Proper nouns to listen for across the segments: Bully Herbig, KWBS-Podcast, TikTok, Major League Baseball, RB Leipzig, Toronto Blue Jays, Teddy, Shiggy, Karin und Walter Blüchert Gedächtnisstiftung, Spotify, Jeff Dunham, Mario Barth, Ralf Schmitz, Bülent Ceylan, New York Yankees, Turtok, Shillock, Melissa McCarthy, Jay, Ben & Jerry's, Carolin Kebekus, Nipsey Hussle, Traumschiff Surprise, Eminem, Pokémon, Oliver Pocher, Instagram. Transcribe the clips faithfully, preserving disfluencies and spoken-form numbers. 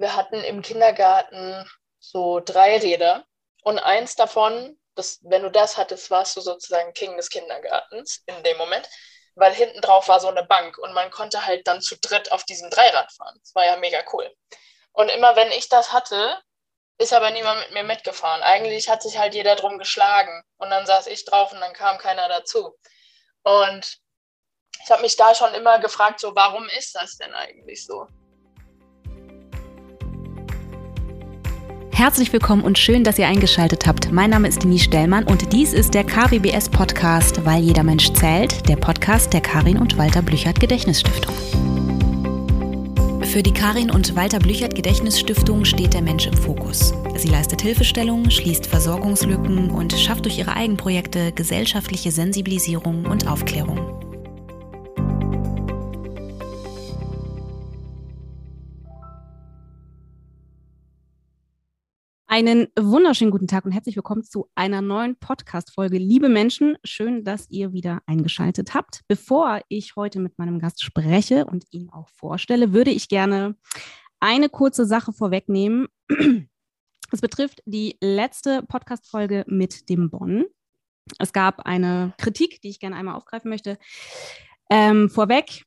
wir hatten im Kindergarten so drei Räder und eins davon, das, wenn du das hattest, warst du sozusagen King des Kindergartens in dem Moment, weil hinten drauf war so eine Bank und man konnte halt dann zu dritt auf diesem Dreirad fahren. Das war ja mega cool. Und immer wenn ich das hatte, ist aber niemand mit mir mitgefahren. Eigentlich hat sich halt jeder drum geschlagen und dann saß ich drauf und dann kam keiner dazu. Und ich habe mich da schon immer gefragt, so warum ist das denn eigentlich so? Herzlich willkommen und schön, dass ihr eingeschaltet habt. Mein Name ist Denise Stellmann und dies ist der K W B S-Podcast, weil jeder Mensch zählt, der Podcast der Karin und Walter Blüchert Gedächtnisstiftung. Für die Karin und Walter Blüchert Gedächtnisstiftung steht der Mensch im Fokus. Sie leistet Hilfestellung, schließt Versorgungslücken und schafft durch ihre Eigenprojekte gesellschaftliche Sensibilisierung und Aufklärung. Einen wunderschönen guten Tag und herzlich willkommen zu einer neuen Podcast-Folge. Liebe Menschen, schön, dass ihr wieder eingeschaltet habt. Bevor ich heute mit meinem Gast spreche und ihn auch vorstelle, würde ich gerne eine kurze Sache vorwegnehmen. Es betrifft die letzte Podcast-Folge mit dem Bonn. Es gab eine Kritik, die ich gerne einmal aufgreifen möchte. Ähm, vorweg.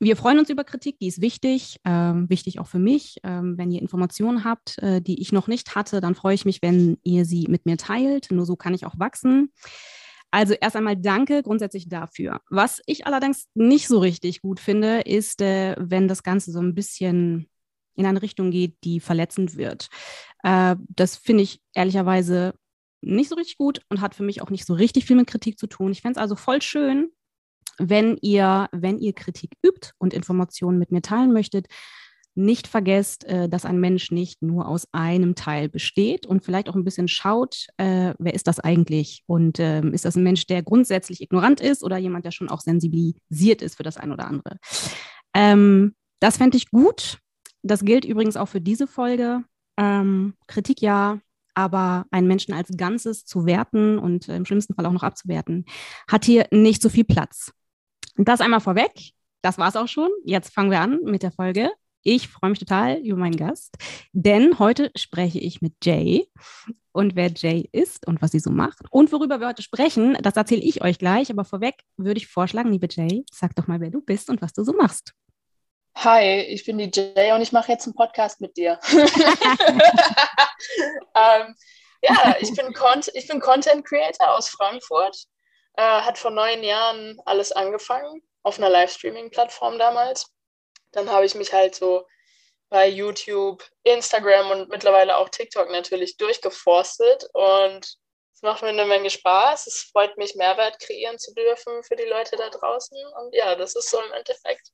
Wir freuen uns über Kritik, die ist wichtig, ähm, wichtig auch für mich. Ähm, wenn ihr Informationen habt, äh, die ich noch nicht hatte, dann freue ich mich, wenn ihr sie mit mir teilt. Nur so kann ich auch wachsen. Also erst einmal danke grundsätzlich dafür. Was ich allerdings nicht so richtig gut finde, ist, äh, wenn das Ganze so ein bisschen in eine Richtung geht, die verletzend wird. Äh, das finde ich ehrlicherweise nicht so richtig gut und hat für mich auch nicht so richtig viel mit Kritik zu tun. Ich fände es also voll schön, Wenn ihr, wenn ihr Kritik übt und Informationen mit mir teilen möchtet, nicht vergesst, dass ein Mensch nicht nur aus einem Teil besteht und vielleicht auch ein bisschen schaut, wer ist das eigentlich? Und ist das ein Mensch, der grundsätzlich ignorant ist oder jemand, der schon auch sensibilisiert ist für das ein oder andere? Das fände ich gut. Das gilt übrigens auch für diese Folge. Kritik ja. Aber einen Menschen als Ganzes zu werten und im schlimmsten Fall auch noch abzuwerten, hat hier nicht so viel Platz. Das einmal vorweg. Das war's auch schon. Jetzt fangen wir an mit der Folge. Ich freue mich total über meinen Gast, denn heute spreche ich mit Jay. Und wer Jay ist und was sie so macht und worüber wir heute sprechen, das erzähle ich euch gleich. Aber vorweg würde ich vorschlagen, liebe Jay, sag doch mal, wer du bist und was du so machst. Hi, ich bin die Jay und ich mache jetzt einen Podcast mit dir. ähm, ja, ich bin, Con- ich bin Content Creator aus Frankfurt. Äh, hat vor neun Jahren alles angefangen, auf einer Livestreaming-Plattform damals. Dann habe ich mich halt so bei YouTube, Instagram und mittlerweile auch TikTok natürlich durchgeforstet. Und es macht mir eine Menge Spaß. Es freut mich, Mehrwert kreieren zu dürfen für die Leute da draußen. Und ja, das ist so im Endeffekt,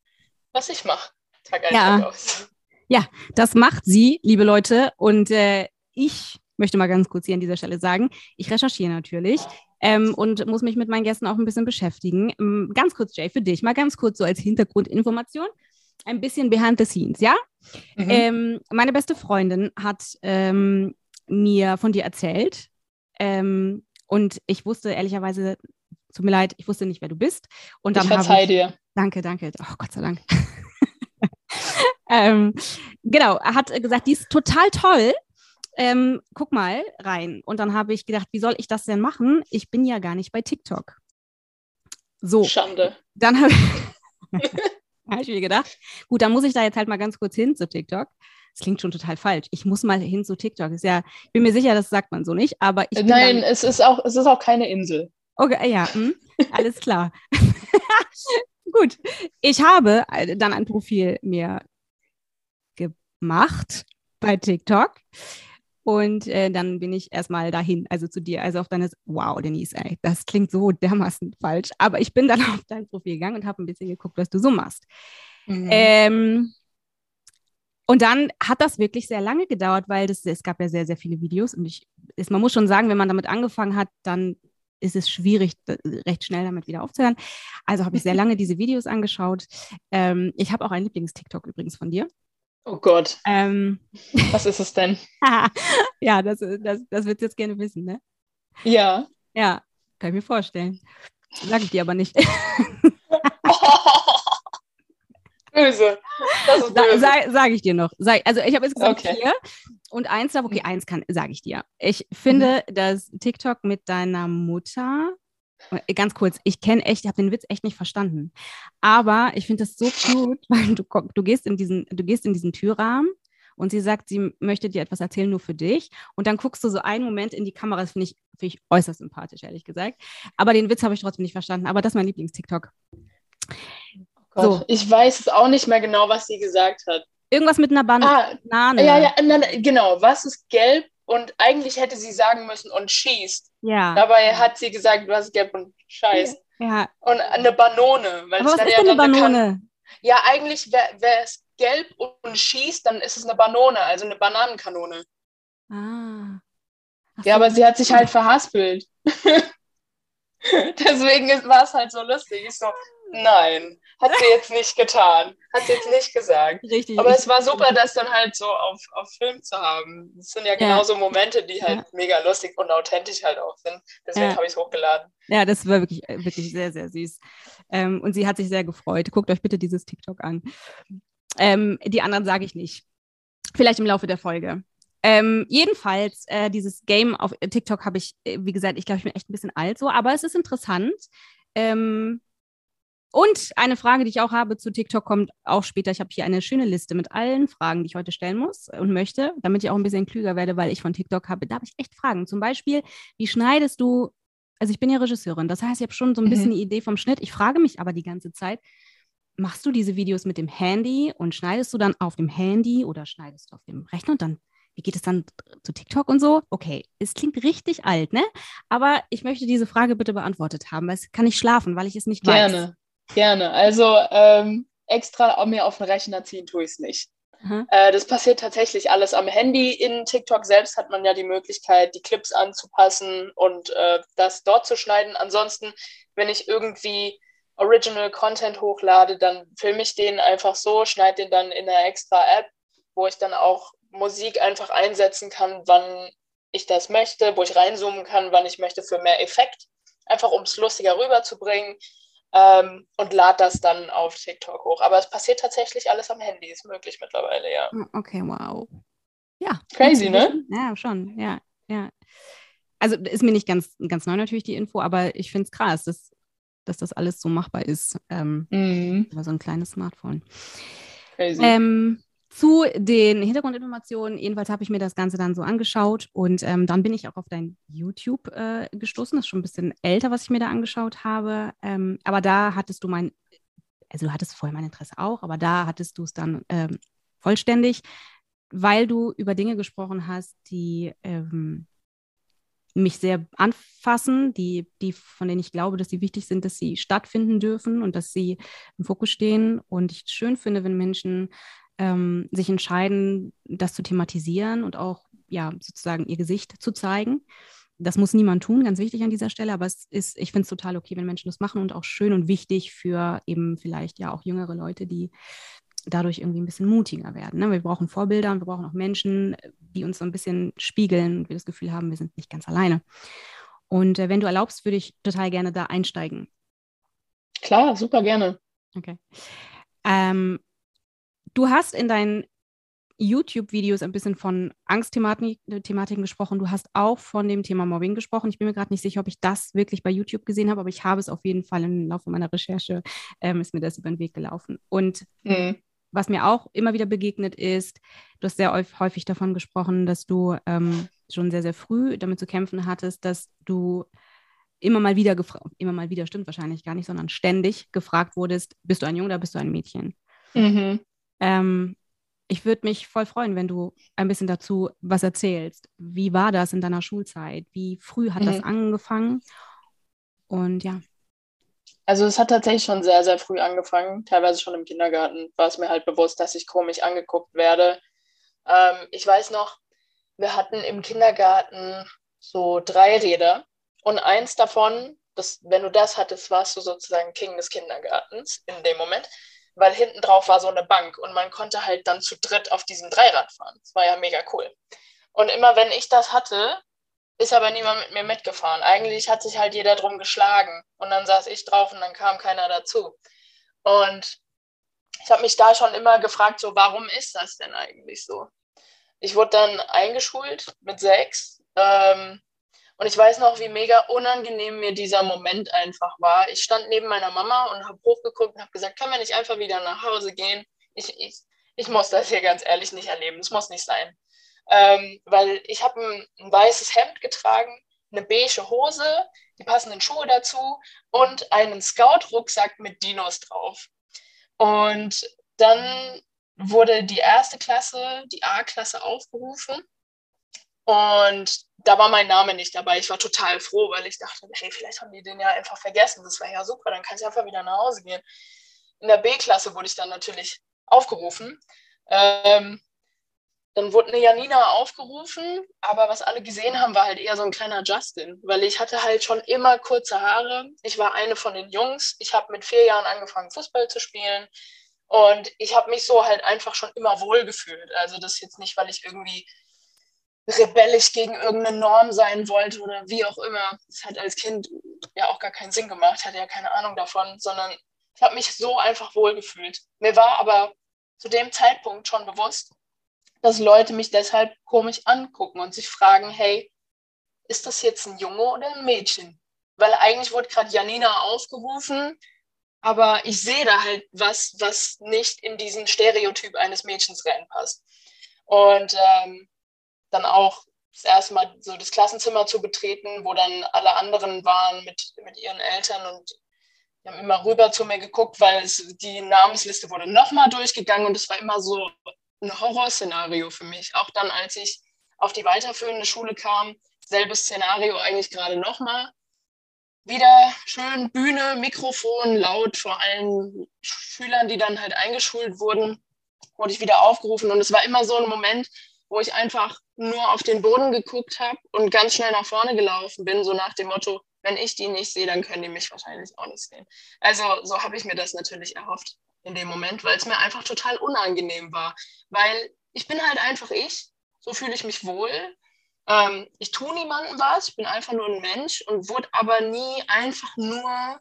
was ich mache, Tag ein, ja. Tag aus. Ja, das macht sie, liebe Leute. Und äh, ich möchte mal ganz kurz hier an dieser Stelle sagen, ich recherchiere natürlich ähm, und muss mich mit meinen Gästen auch ein bisschen beschäftigen. Ähm, ganz kurz, Jay, für dich mal ganz kurz so als Hintergrundinformation. Ein bisschen behind the scenes, ja? Mhm. Ähm, meine beste Freundin hat ähm, mir von dir erzählt ähm, und ich wusste ehrlicherweise, tut mir leid, ich wusste nicht, wer du bist. Und dann ich verzeih ich, dir. Danke, danke. Oh, Gott sei Dank. ähm, genau, er hat gesagt, die ist total toll. Ähm, guck mal rein. Und dann habe ich gedacht, wie soll ich das denn machen? Ich bin ja gar nicht bei TikTok. So. Schande. Dann habe ich, hab ich mir gedacht, gut, dann muss ich da jetzt halt mal ganz kurz hin zu TikTok. Das klingt schon total falsch. Ich muss mal hin zu TikTok. Ist ja, ich bin mir sicher, das sagt man so nicht. Aber ich bin Nein, dann, es ist auch, es ist auch keine Insel. Okay, ja, mh, alles klar. Gut, ich habe dann ein Profil mir gemacht bei TikTok und äh, dann bin ich erstmal dahin, also zu dir, also auf deines, wow, Denise, ey, das klingt so dermaßen falsch, aber ich bin dann auf dein Profil gegangen und habe ein bisschen geguckt, was du so machst. Mhm. Ähm, Und dann hat das wirklich sehr lange gedauert, weil das, es gab ja sehr, sehr viele Videos und ich, ist, man muss schon sagen, wenn man damit angefangen hat, dann ist es schwierig, recht schnell damit wieder aufzuhören. Also habe ich sehr lange diese Videos angeschaut. Ähm, ich habe auch ein Lieblings-TikTok übrigens von dir. Oh Gott. Ähm. Was ist es denn? Ja, das, das, das würdest du jetzt gerne wissen, ne? Ja. Ja, kann ich mir vorstellen. Sag ich dir aber nicht. Oh. böse. Das ist böse. Sa- sa- sag ich dir noch. Sag, also ich habe jetzt gesagt okay. vier und eins, okay, eins kann, sage ich dir. Ich finde, mhm. dass TikTok mit deiner Mutter, ganz kurz, ich kenne echt, ich habe den Witz echt nicht verstanden, aber ich finde das so gut, weil du, du, gehst in diesen, du gehst in diesen Türrahmen und sie sagt, sie möchte dir etwas erzählen, nur für dich. Und dann guckst du so einen Moment in die Kamera. Das finde ich, find ich äußerst sympathisch, ehrlich gesagt. Aber den Witz habe ich trotzdem nicht verstanden. Aber das ist mein Lieblings-TikTok. Oh so. Ich weiß es auch nicht mehr genau, was sie gesagt hat. Irgendwas mit einer Ban- ah, Banane. Ja, ja, na, na, genau. Was ist gelb? Und eigentlich hätte sie sagen müssen, und schießt. Ja. Dabei hat sie gesagt, was ist gelb und scheißt. Ja. Und eine Banone. Weil aber was ist ja denn eine Banone? Kann, ja, eigentlich wäre es gelb und schießt, dann ist es eine Banone, also eine Bananenkanone. Ah. Ach ja, so. Aber sie hat sich halt verhaspelt. Deswegen war es halt so lustig. Ich so, nein, hat sie jetzt nicht getan. Hat sie jetzt nicht gesagt. Richtig. Aber richtig. Es war super, das dann halt so auf, auf Film zu haben. Das sind ja genauso ja. Momente, die halt ja. mega lustig und authentisch halt auch sind. Deswegen ja. habe ich es hochgeladen. Ja, das war wirklich, wirklich sehr, sehr süß. Ähm, und sie hat sich sehr gefreut. Guckt euch bitte dieses TikTok an. Ähm, die anderen sage ich nicht. Vielleicht im Laufe der Folge. Ähm, jedenfalls, äh, dieses Game auf TikTok habe ich, äh, wie gesagt, ich glaube, ich bin echt ein bisschen alt so, aber es ist interessant. Ähm, und eine Frage, die ich auch habe zu TikTok, kommt auch später. Ich habe hier eine schöne Liste mit allen Fragen, die ich heute stellen muss und möchte, damit ich auch ein bisschen klüger werde, weil ich von TikTok habe. Da habe ich echt Fragen. Zum Beispiel, wie schneidest du, also ich bin ja Regisseurin, das heißt, ich habe schon so ein mhm. bisschen die Idee vom Schnitt. Ich frage mich aber die ganze Zeit, machst du diese Videos mit dem Handy und schneidest du dann auf dem Handy oder schneidest du auf dem Rechner und dann, wie geht es dann zu TikTok und so? Okay, es klingt richtig alt, ne? Aber ich möchte diese Frage bitte beantwortet haben, weil es kann nicht schlafen, weil ich es nicht weiß. Gerne, gerne. Also ähm, extra mir auf den Rechner ziehen tue ich es nicht. Mhm. Äh, das passiert tatsächlich alles am Handy. In TikTok selbst hat man ja die Möglichkeit, die Clips anzupassen und äh, das dort zu schneiden. Ansonsten, wenn ich irgendwie Original Content hochlade, dann filme ich den einfach so, schneide den dann in einer extra App, wo ich dann auch Musik einfach einsetzen kann, wann ich das möchte, wo ich reinzoomen kann, wann ich möchte, für mehr Effekt, einfach um es lustiger rüberzubringen, ähm, und lade das dann auf TikTok hoch. Aber es passiert tatsächlich alles am Handy, ist möglich mittlerweile, ja. Okay, wow. Ja. Crazy, ne? Ja, schon, ja, ja. Also ist mir nicht ganz, ganz neu natürlich die Info, aber ich finde es krass, dass dass das alles so machbar ist. Ähm, mhm. Über so ein kleines Smartphone. Crazy. Ähm, zu den Hintergrundinformationen, jedenfalls habe ich mir das Ganze dann so angeschaut und ähm, dann bin ich auch auf dein YouTube äh, gestoßen. Das ist schon ein bisschen älter, was ich mir da angeschaut habe. Ähm, aber da hattest du mein, also du hattest vorher mein Interesse auch, aber da hattest du es dann ähm, vollständig, weil du über Dinge gesprochen hast, die ähm, mich sehr anfassen, die, die, von denen ich glaube, dass sie wichtig sind, dass sie stattfinden dürfen und dass sie im Fokus stehen. Und ich schön finde, wenn Menschen ähm, sich entscheiden, das zu thematisieren und auch ja sozusagen ihr Gesicht zu zeigen. Das muss niemand tun, ganz wichtig an dieser Stelle, aber es ist, ich finde es total okay, wenn Menschen das machen und auch schön und wichtig für eben vielleicht ja auch jüngere Leute, die dadurch irgendwie ein bisschen mutiger werden. Ne? Wir brauchen Vorbilder und wir brauchen auch Menschen, die uns so ein bisschen spiegeln und wir das Gefühl haben, wir sind nicht ganz alleine. Und äh, wenn du erlaubst, würde ich total gerne da einsteigen. Klar, super gerne. Okay. Ähm, du hast in deinen YouTube-Videos ein bisschen von Angstthematiken gesprochen. Du hast auch von dem Thema Mobbing gesprochen. Ich bin mir gerade nicht sicher, ob ich das wirklich bei YouTube gesehen habe, aber ich habe es auf jeden Fall im Laufe meiner Recherche, ähm, ist mir das über den Weg gelaufen. Und mhm. was mir auch immer wieder begegnet ist, du hast sehr häufig davon gesprochen, dass du ähm, schon sehr, sehr früh damit zu kämpfen hattest, dass du immer mal wieder, gefra- immer mal wieder stimmt wahrscheinlich gar nicht, sondern ständig gefragt wurdest, bist du ein Junge oder bist du ein Mädchen? Mhm. Ähm, ich würde mich voll freuen, wenn du ein bisschen dazu was erzählst. Wie war das in deiner Schulzeit? Wie früh hat mhm. das angefangen? Und ja. Also es hat tatsächlich schon sehr, sehr früh angefangen. Teilweise schon im Kindergarten war es mir halt bewusst, dass ich komisch angeguckt werde. Ähm, ich weiß noch, wir hatten im Kindergarten so drei Räder. Und eins davon, das, wenn du das hattest, warst du sozusagen King des Kindergartens in dem Moment, weil hinten drauf war so eine Bank und man konnte halt dann zu dritt auf diesem Dreirad fahren. Das war ja mega cool. Und immer wenn ich das hatte, ist aber niemand mit mir mitgefahren. Eigentlich hat sich halt jeder drum geschlagen. Und dann saß ich drauf und dann kam keiner dazu. Und ich habe mich da schon immer gefragt, so, warum ist das denn eigentlich so? Ich wurde dann eingeschult mit sechs ähm, und ich weiß noch, wie mega unangenehm mir dieser Moment einfach war. Ich stand neben meiner Mama und habe hochgeguckt und habe gesagt, können wir nicht einfach wieder nach Hause gehen? Ich, ich, ich muss das hier ganz ehrlich nicht erleben, das muss nicht sein. Ähm, weil ich habe ein, ein weißes Hemd getragen, eine beige Hose, die passenden Schuhe dazu und einen Scout-Rucksack mit Dinos drauf. Und dann wurde die erste Klasse, die A-Klasse, aufgerufen und da war mein Name nicht dabei. Ich war total froh, weil ich dachte, hey, vielleicht haben die den ja einfach vergessen. Das wäre ja super, dann kann ich einfach wieder nach Hause gehen. In der B-Klasse wurde ich dann natürlich aufgerufen. Ähm, Dann wurde eine Janina aufgerufen, aber was alle gesehen haben, war halt eher so ein kleiner Justin, weil ich hatte halt schon immer kurze Haare. Ich war eine von den Jungs. Ich habe mit vier Jahren angefangen, Fußball zu spielen und ich habe mich so halt einfach schon immer wohl gefühlt. Also das jetzt nicht, weil ich irgendwie rebellisch gegen irgendeine Norm sein wollte oder wie auch immer. Das hat als Kind ja auch gar keinen Sinn gemacht, hatte ja keine Ahnung davon, sondern ich habe mich so einfach wohl gefühlt. Mir war aber zu dem Zeitpunkt schon bewusst, dass Leute mich deshalb komisch angucken und sich fragen, hey, ist das jetzt ein Junge oder ein Mädchen? Weil eigentlich wurde gerade Janina aufgerufen, aber ich sehe da halt was, was nicht in diesen Stereotyp eines Mädchens reinpasst. Und ähm, dann auch das erste Mal so das Klassenzimmer zu betreten, wo dann alle anderen waren mit, mit ihren Eltern und die haben immer rüber zu mir geguckt, weil es, die Namensliste wurde nochmal durchgegangen und es war immer so ein Horrorszenario für mich. Auch dann, als ich auf die weiterführende Schule kam, selbes Szenario eigentlich gerade nochmal. Wieder schön Bühne, Mikrofon, laut vor allen Schülern, die dann halt eingeschult wurden, wurde ich wieder aufgerufen. Und es war immer so ein Moment, wo ich einfach nur auf den Boden geguckt habe und ganz schnell nach vorne gelaufen bin, so nach dem Motto, wenn ich die nicht sehe, dann können die mich wahrscheinlich auch nicht sehen. Also so habe ich mir das natürlich erhofft in dem Moment, weil es mir einfach total unangenehm war. Weil ich bin halt einfach ich, so fühle ich mich wohl. Ähm, ich tue niemandem was, ich bin einfach nur ein Mensch und wurde aber nie einfach nur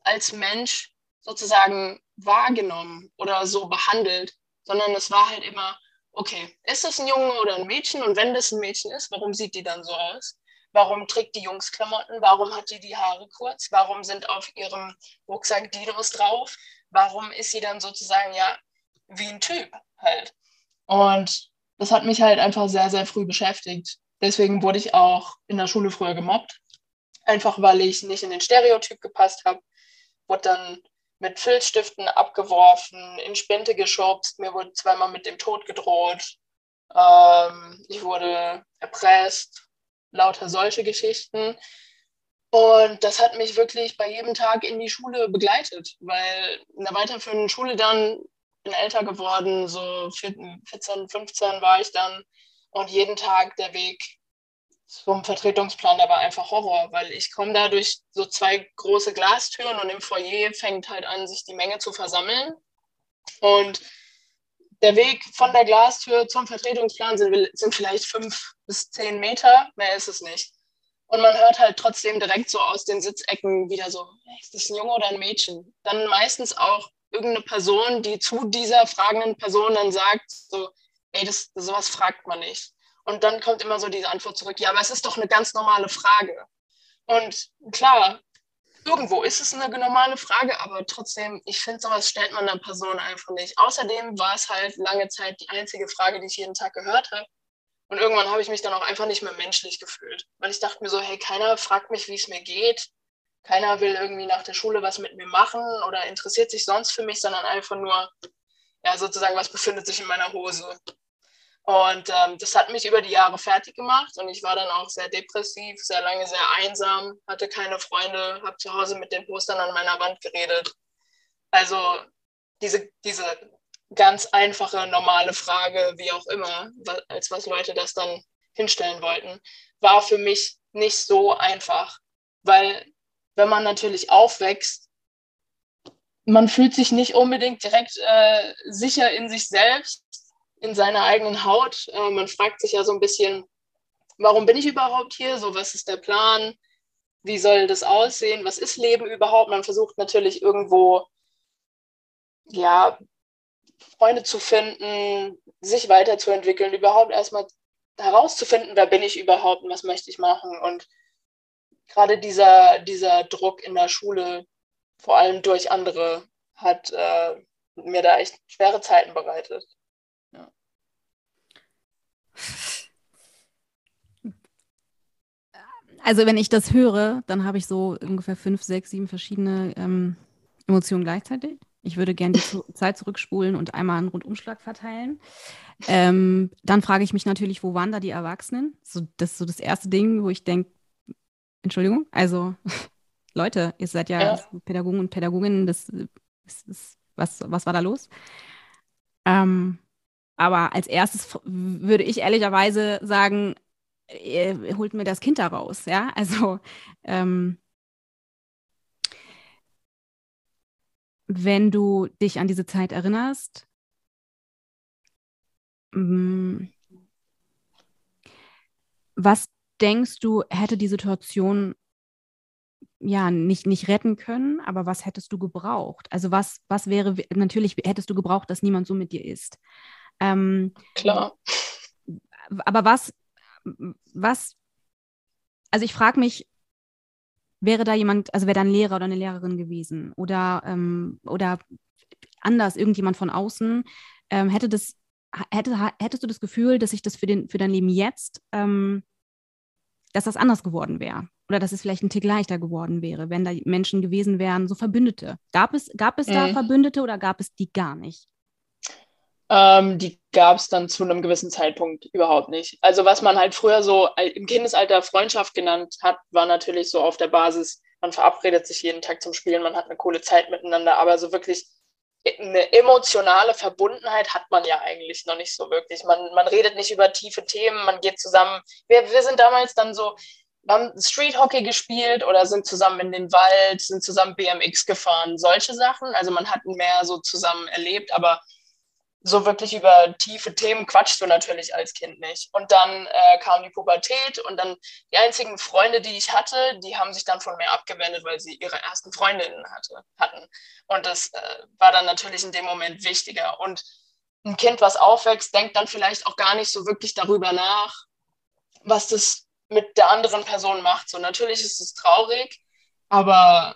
als Mensch sozusagen wahrgenommen oder so behandelt, sondern es war halt immer, okay, ist das ein Junge oder ein Mädchen? Und wenn das ein Mädchen ist, warum sieht die dann so aus? Warum trägt die Jungs Klamotten? Warum hat die die Haare kurz? Warum sind auf ihrem Rucksack Dinos drauf? Warum ist sie dann sozusagen ja wie ein Typ halt? Und das hat mich halt einfach sehr, sehr früh beschäftigt. Deswegen wurde ich auch in der Schule früher gemobbt. Einfach weil ich nicht in den Stereotyp gepasst habe. Wurde dann mit Filzstiften abgeworfen, in Spinte geschubst. Mir wurde zweimal mit dem Tod gedroht. Ähm, ich wurde erpresst. Lauter solche Geschichten. Und das hat mich wirklich bei jedem Tag in die Schule begleitet, weil in der weiterführenden Schule dann, bin älter geworden, so vierzehn, fünfzehn war ich dann und jeden Tag der Weg zum Vertretungsplan, da war einfach Horror, weil ich komme da durch so zwei große Glastüren und im Foyer fängt halt an, sich die Menge zu versammeln. Und der Weg von der Glastür zum Vertretungsplan sind, sind vielleicht fünf bis zehn Meter, mehr ist es nicht. Und man hört halt trotzdem direkt so aus den Sitzecken wieder so, ist das ein Junge oder ein Mädchen? Dann meistens auch irgendeine Person, die zu dieser fragenden Person dann sagt, so, ey, das, sowas fragt man nicht. Und dann kommt immer so diese Antwort zurück, ja, aber es ist doch eine ganz normale Frage. Und klar, irgendwo ist es eine normale Frage, aber trotzdem, ich finde, sowas stellt man einer Person einfach nicht. Außerdem war es halt lange Zeit die einzige Frage, die ich jeden Tag gehört habe. Und irgendwann habe ich mich dann auch einfach nicht mehr menschlich gefühlt. Weil ich dachte mir so, hey, keiner fragt mich, wie es mir geht. Keiner will irgendwie nach der Schule was mit mir machen oder interessiert sich sonst für mich, sondern einfach nur, ja, sozusagen, was befindet sich in meiner Hose. Und ähm, das hat mich über die Jahre fertig gemacht. Und ich war dann auch sehr depressiv, sehr lange sehr einsam, hatte keine Freunde, habe zu Hause mit den Postern an meiner Wand geredet. Also diese diese ganz einfache, normale Frage, wie auch immer, als was Leute das dann hinstellen wollten, war für mich nicht so einfach. Weil wenn man natürlich aufwächst, man fühlt sich nicht unbedingt direkt äh, sicher in sich selbst, in seiner eigenen Haut. Äh, man fragt sich ja so ein bisschen, warum bin ich überhaupt hier? So, was ist der Plan? Wie soll das aussehen? Was ist Leben überhaupt? Man versucht natürlich irgendwo, ja, Freunde zu finden, sich weiterzuentwickeln, überhaupt erstmal herauszufinden, wer bin ich überhaupt und was möchte ich machen. Und gerade dieser, dieser Druck in der Schule, vor allem durch andere, hat äh, mir da echt schwere Zeiten bereitet. Ja. Also wenn ich das höre, dann habe ich so ungefähr fünf, sechs, sieben verschiedene ähm, Emotionen gleichzeitig. Ich würde gerne die Zeit zurückspulen und einmal einen Rundumschlag verteilen. Ähm, dann frage ich mich natürlich, wo waren da die Erwachsenen? So, das ist so das erste Ding, wo ich denke, Entschuldigung, also Leute, ihr seid ja, ja. Pädagogen und Pädagoginnen, das ist, ist, was, was war da los? Ähm, aber als erstes würde ich ehrlicherweise sagen, ihr holt mir das Kind da raus, ja? Also, ähm, wenn du dich an diese Zeit erinnerst, was denkst du, hätte die Situation ja nicht, nicht retten können, aber was hättest du gebraucht? Also was, was wäre, natürlich hättest du gebraucht, dass niemand so mit dir ist. Ähm, Klar. Aber was, was, also ich frage mich, wäre da jemand, also wäre da ein Lehrer oder eine Lehrerin gewesen oder, ähm, oder anders irgendjemand von außen, ähm, hätte das, hätte, hättest du das Gefühl, dass sich das für, den, für dein Leben jetzt, ähm, dass das anders geworden wäre oder dass es vielleicht ein Tick leichter geworden wäre, wenn da Menschen gewesen wären, so Verbündete. Gab es, gab es mhm. da Verbündete oder gab es die gar nicht? Ähm, die gab es dann zu einem gewissen Zeitpunkt überhaupt nicht. Also was man halt früher so im Kindesalter Freundschaft genannt hat, war natürlich so auf der Basis, man verabredet sich jeden Tag zum Spielen, man hat eine coole Zeit miteinander, aber so wirklich eine emotionale Verbundenheit hat man ja eigentlich noch nicht so wirklich. Man, man redet nicht über tiefe Themen, man geht zusammen. Wir, wir sind damals dann so, haben Street Hockey gespielt oder sind zusammen in den Wald, sind zusammen B M X gefahren, solche Sachen. Also man hat mehr so zusammen erlebt, aber so wirklich über tiefe Themen quatschst du natürlich als Kind nicht. Und dann äh, kam die Pubertät und dann die einzigen Freunde, die ich hatte, die haben sich dann von mir abgewendet, weil sie ihre ersten Freundinnen hatte, hatten. Und das äh, war dann natürlich in dem Moment wichtiger. Und ein Kind, was aufwächst, denkt dann vielleicht auch gar nicht so wirklich darüber nach, was das mit der anderen Person macht. So, natürlich ist es traurig, aber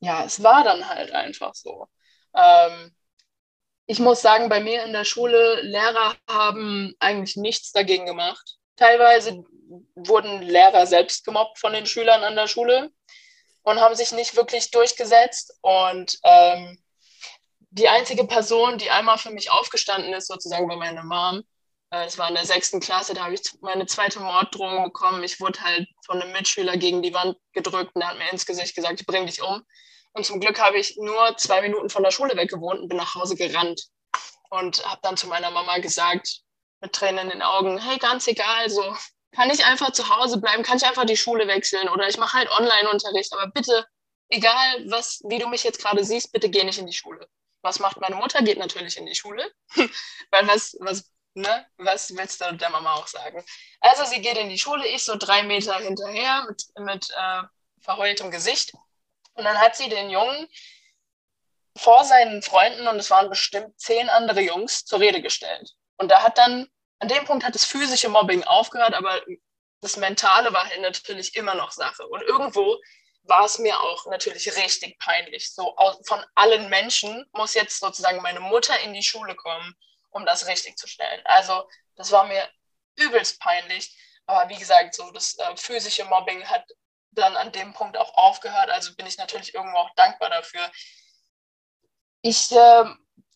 ja, es war dann halt einfach so. Ähm, Ich muss sagen, bei mir in der Schule, Lehrer haben eigentlich nichts dagegen gemacht. Teilweise wurden Lehrer selbst gemobbt von den Schülern an der Schule und haben sich nicht wirklich durchgesetzt. Und ähm, die einzige Person, die einmal für mich aufgestanden ist, sozusagen war meine Mom. Äh, das war in der sechsten Klasse, da habe ich meine zweite Morddrohung bekommen. Ich wurde halt von einem Mitschüler gegen die Wand gedrückt und der hat mir ins Gesicht gesagt, ich bringe dich um. Und zum Glück habe ich nur zwei Minuten von der Schule weg gewohnt und bin nach Hause gerannt. Und habe dann zu meiner Mama gesagt, mit Tränen in den Augen, hey, ganz egal, so kann ich einfach zu Hause bleiben, kann ich einfach die Schule wechseln oder ich mache halt Online-Unterricht, aber bitte, egal, was, wie du mich jetzt gerade siehst, bitte geh nicht in die Schule. Was macht meine Mutter? Geht natürlich in die Schule, weil was, was, ne, was willst du der Mama auch sagen? Also sie geht in die Schule, ich so drei Meter hinterher mit, mit äh, verheultem Gesicht. Und dann hat sie den Jungen vor seinen Freunden, und es waren bestimmt zehn andere Jungs, zur Rede gestellt. Und da hat dann, an dem Punkt hat das physische Mobbing aufgehört, aber das Mentale war halt natürlich immer noch Sache. Und irgendwo war es mir auch natürlich richtig peinlich. So von allen Menschen muss jetzt sozusagen meine Mutter in die Schule kommen, um das richtig zu stellen. Also das war mir übelst peinlich. Aber wie gesagt, so das äh, physische Mobbing hat dann an dem Punkt auch aufgehört, also bin ich natürlich irgendwo auch dankbar dafür. Ich, äh,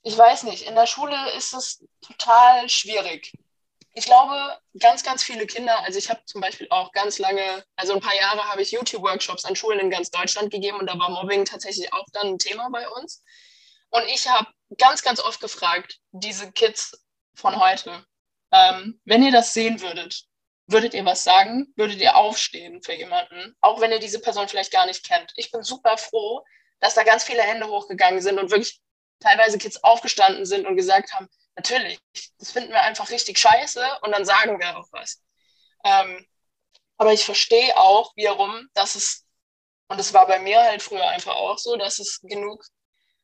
ich weiß nicht, in der Schule ist es total schwierig. Ich glaube, ganz, ganz viele Kinder, also ich habe zum Beispiel auch ganz lange, also ein paar Jahre habe ich YouTube-Workshops an Schulen in ganz Deutschland gegeben und da war Mobbing tatsächlich auch dann ein Thema bei uns. Und ich habe ganz, ganz oft gefragt, diese Kids von heute, ähm, wenn ihr das sehen würdet, würdet ihr was sagen? Würdet ihr aufstehen für jemanden? Auch wenn ihr diese Person vielleicht gar nicht kennt. Ich bin super froh, dass da ganz viele Hände hochgegangen sind und wirklich teilweise Kids aufgestanden sind und gesagt haben, natürlich, das finden wir einfach richtig scheiße und dann sagen wir auch was. Ähm, aber ich verstehe auch wiederum, dass es, und das war bei mir halt früher einfach auch so, dass es genug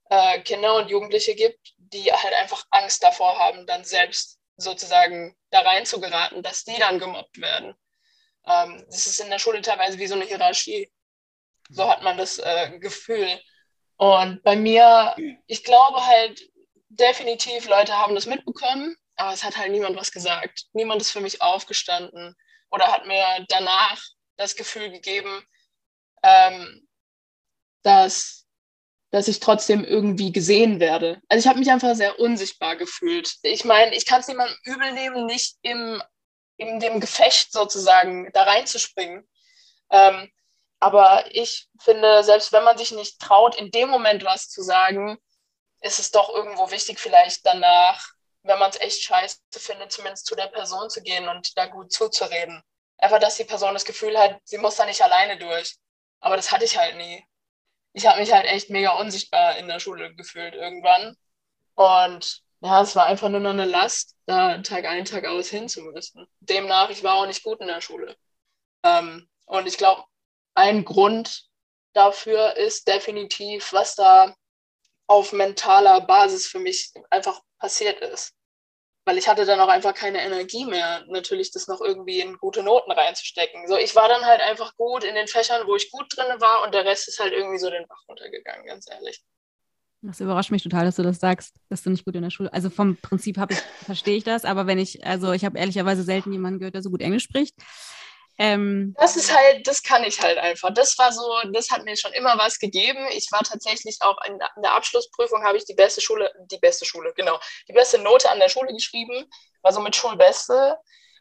äh, Kinder und Jugendliche gibt, die halt einfach Angst davor haben, dann selbst sozusagen da rein zu geraten, dass die dann gemobbt werden. Ähm, das ist in der Schule teilweise wie so eine Hierarchie. So hat man das äh, Gefühl. Und bei mir, ich glaube halt definitiv, Leute haben das mitbekommen, aber es hat halt niemand was gesagt. Niemand ist für mich aufgestanden oder hat mir danach das Gefühl gegeben, ähm, dass, dass ich trotzdem irgendwie gesehen werde. Also ich habe mich einfach sehr unsichtbar gefühlt. Ich meine, ich kann es niemandem übel nehmen, nicht im, in dem Gefecht sozusagen da reinzuspringen. Ähm, aber ich finde, selbst wenn man sich nicht traut, in dem Moment was zu sagen, ist es doch irgendwo wichtig, vielleicht danach, wenn man es echt scheiße findet, zumindest zu der Person zu gehen und da gut zuzureden. Einfach, dass die Person das Gefühl hat, sie muss da nicht alleine durch. Aber das hatte ich halt nie. Ich habe mich halt echt mega unsichtbar in der Schule gefühlt irgendwann. Und ja, es war einfach nur noch eine Last, da Tag ein, Tag aus hinzumüssen. Demnach, ich war auch nicht gut in der Schule. Ähm, und ich glaube, ein Grund dafür ist definitiv, was da auf mentaler Basis für mich einfach passiert ist. Weil ich hatte dann auch einfach keine Energie mehr, natürlich das noch irgendwie in gute Noten reinzustecken. So, ich war dann halt einfach gut in den Fächern, wo ich gut drin war, und der Rest ist halt irgendwie so den Bach runtergegangen, ganz ehrlich. Das überrascht mich total, dass du das sagst, dass du nicht gut in der Schule... Also vom Prinzip habe ich, verstehe ich das, aber wenn ich... Also ich habe ehrlicherweise selten jemanden gehört, der so gut Englisch spricht. Ähm, das ist halt, das kann ich halt einfach. Das war so, das hat mir schon immer was gegeben. Ich war tatsächlich auch in der Abschlussprüfung, habe ich die beste Schule, die beste Schule, genau, die beste Note an der Schule geschrieben, war somit Schulbeste.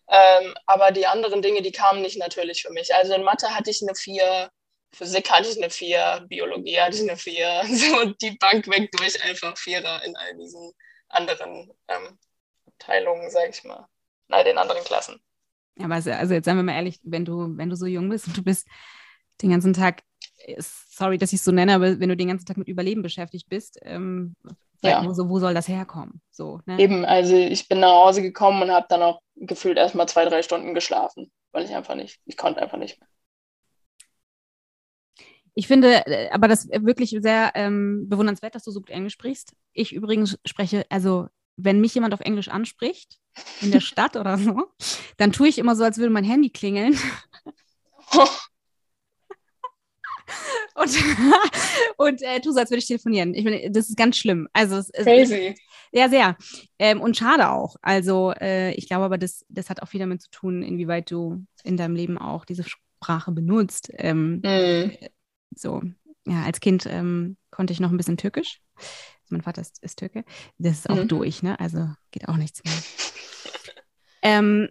Ähm, aber die anderen Dinge, die kamen nicht natürlich für mich. Also in Mathe hatte ich eine vier, Physik hatte ich eine vier, Biologie hatte ich eine vier, so die Bank weg durch einfach Vierer in all diesen anderen ähm, Abteilungen, sag ich mal, in all den anderen Klassen. Ja, aber also jetzt seien wir mal ehrlich, wenn du, wenn du so jung bist und du bist den ganzen Tag, sorry, dass ich es so nenne, aber wenn du den ganzen Tag mit Überleben beschäftigt bist, ähm, ja. so, wo soll das herkommen? So, ne? Eben, also ich bin nach Hause gekommen und habe dann auch gefühlt erstmal zwei, drei Stunden geschlafen, weil ich einfach nicht, ich konnte einfach nicht mehr. Ich finde aber das wirklich sehr ähm, bewundernswert, dass du so gut Englisch sprichst. Ich übrigens spreche, also wenn mich jemand auf Englisch anspricht, in der Stadt oder so, dann tue ich immer so, als würde mein Handy klingeln. Oh. Und, und äh, tue so, als würde ich telefonieren. Ich meine, das ist ganz schlimm. Also, es, Crazy. Ja, sehr. Ähm, und schade auch. Also äh, ich glaube aber, das, das hat auch viel damit zu tun, inwieweit du in deinem Leben auch diese Sprache benutzt. Ähm, mm. So, ja, als Kind ähm, konnte ich noch ein bisschen Türkisch. Mein Vater ist, ist Türke, das ist auch mhm. durch, ne? Also geht auch nichts mehr. ähm,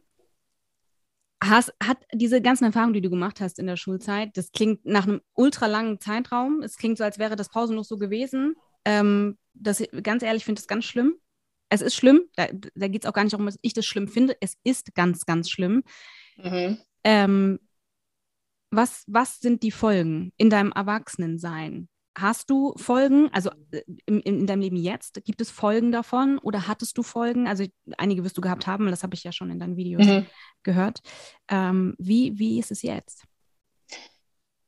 hast, hat diese ganzen Erfahrungen, die du gemacht hast in der Schulzeit, das klingt nach einem ultra langen Zeitraum, es klingt so, als wäre das pausenlos so gewesen, ähm, das, ganz ehrlich, ich finde das ganz schlimm. Es ist schlimm, da, da geht es auch gar nicht darum, dass ich das schlimm finde, es ist ganz, ganz schlimm. Mhm. Ähm, was, was sind die Folgen in deinem Erwachsenensein? Hast du Folgen, also in, in deinem Leben jetzt, gibt es Folgen davon oder hattest du Folgen? Also einige wirst du gehabt haben, das habe ich ja schon in deinen Videos mhm. gehört. Ähm, wie, wie ist es jetzt?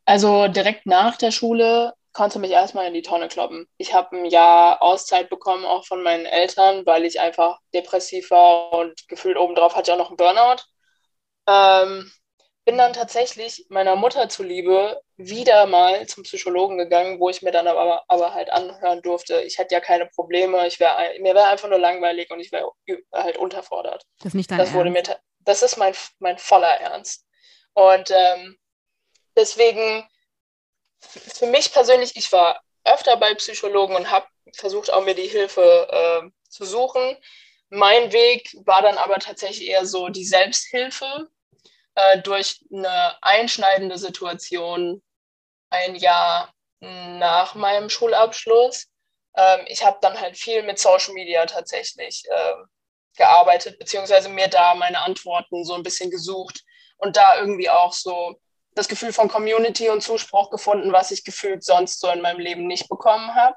Also direkt nach der Schule konnte mich erstmal in die Tonne kloppen. Ich habe ein Jahr Auszeit bekommen, auch von meinen Eltern, weil ich einfach depressiv war und gefühlt obendrauf hatte ich auch noch einen Burnout. Ähm, bin dann tatsächlich meiner Mutter zuliebe wieder mal zum Psychologen gegangen, wo ich mir dann aber, aber halt anhören durfte, ich hätte ja keine Probleme, ich wär, mir wäre einfach nur langweilig und ich wäre halt unterfordert. Das ist nicht dein das Ernst? Wurde mir ta- das ist mein, mein voller Ernst. Und ähm, deswegen, für mich persönlich, ich war öfter bei Psychologen und habe versucht, auch mir die Hilfe äh, zu suchen. Mein Weg war dann aber tatsächlich eher so die Selbsthilfe, durch eine einschneidende Situation ein Jahr nach meinem Schulabschluss. Ich habe dann halt viel mit Social Media tatsächlich gearbeitet, beziehungsweise mir da meine Antworten so ein bisschen gesucht und da irgendwie auch so das Gefühl von Community und Zuspruch gefunden, was ich gefühlt sonst so in meinem Leben nicht bekommen habe.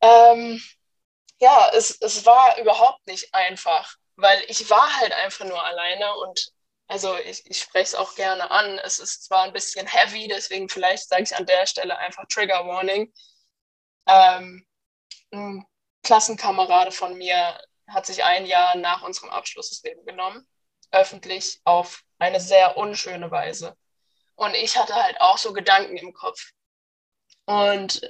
Ähm, ja, es, es war überhaupt nicht einfach, weil ich war halt einfach nur alleine und also ich, ich spreche es auch gerne an. Es ist zwar ein bisschen heavy, deswegen vielleicht sage ich an der Stelle einfach Trigger Warning. Ähm, ein Klassenkamerade von mir hat sich ein Jahr nach unserem Abschluss das Leben genommen, öffentlich auf eine sehr unschöne Weise. Und ich hatte halt auch so Gedanken im Kopf. Und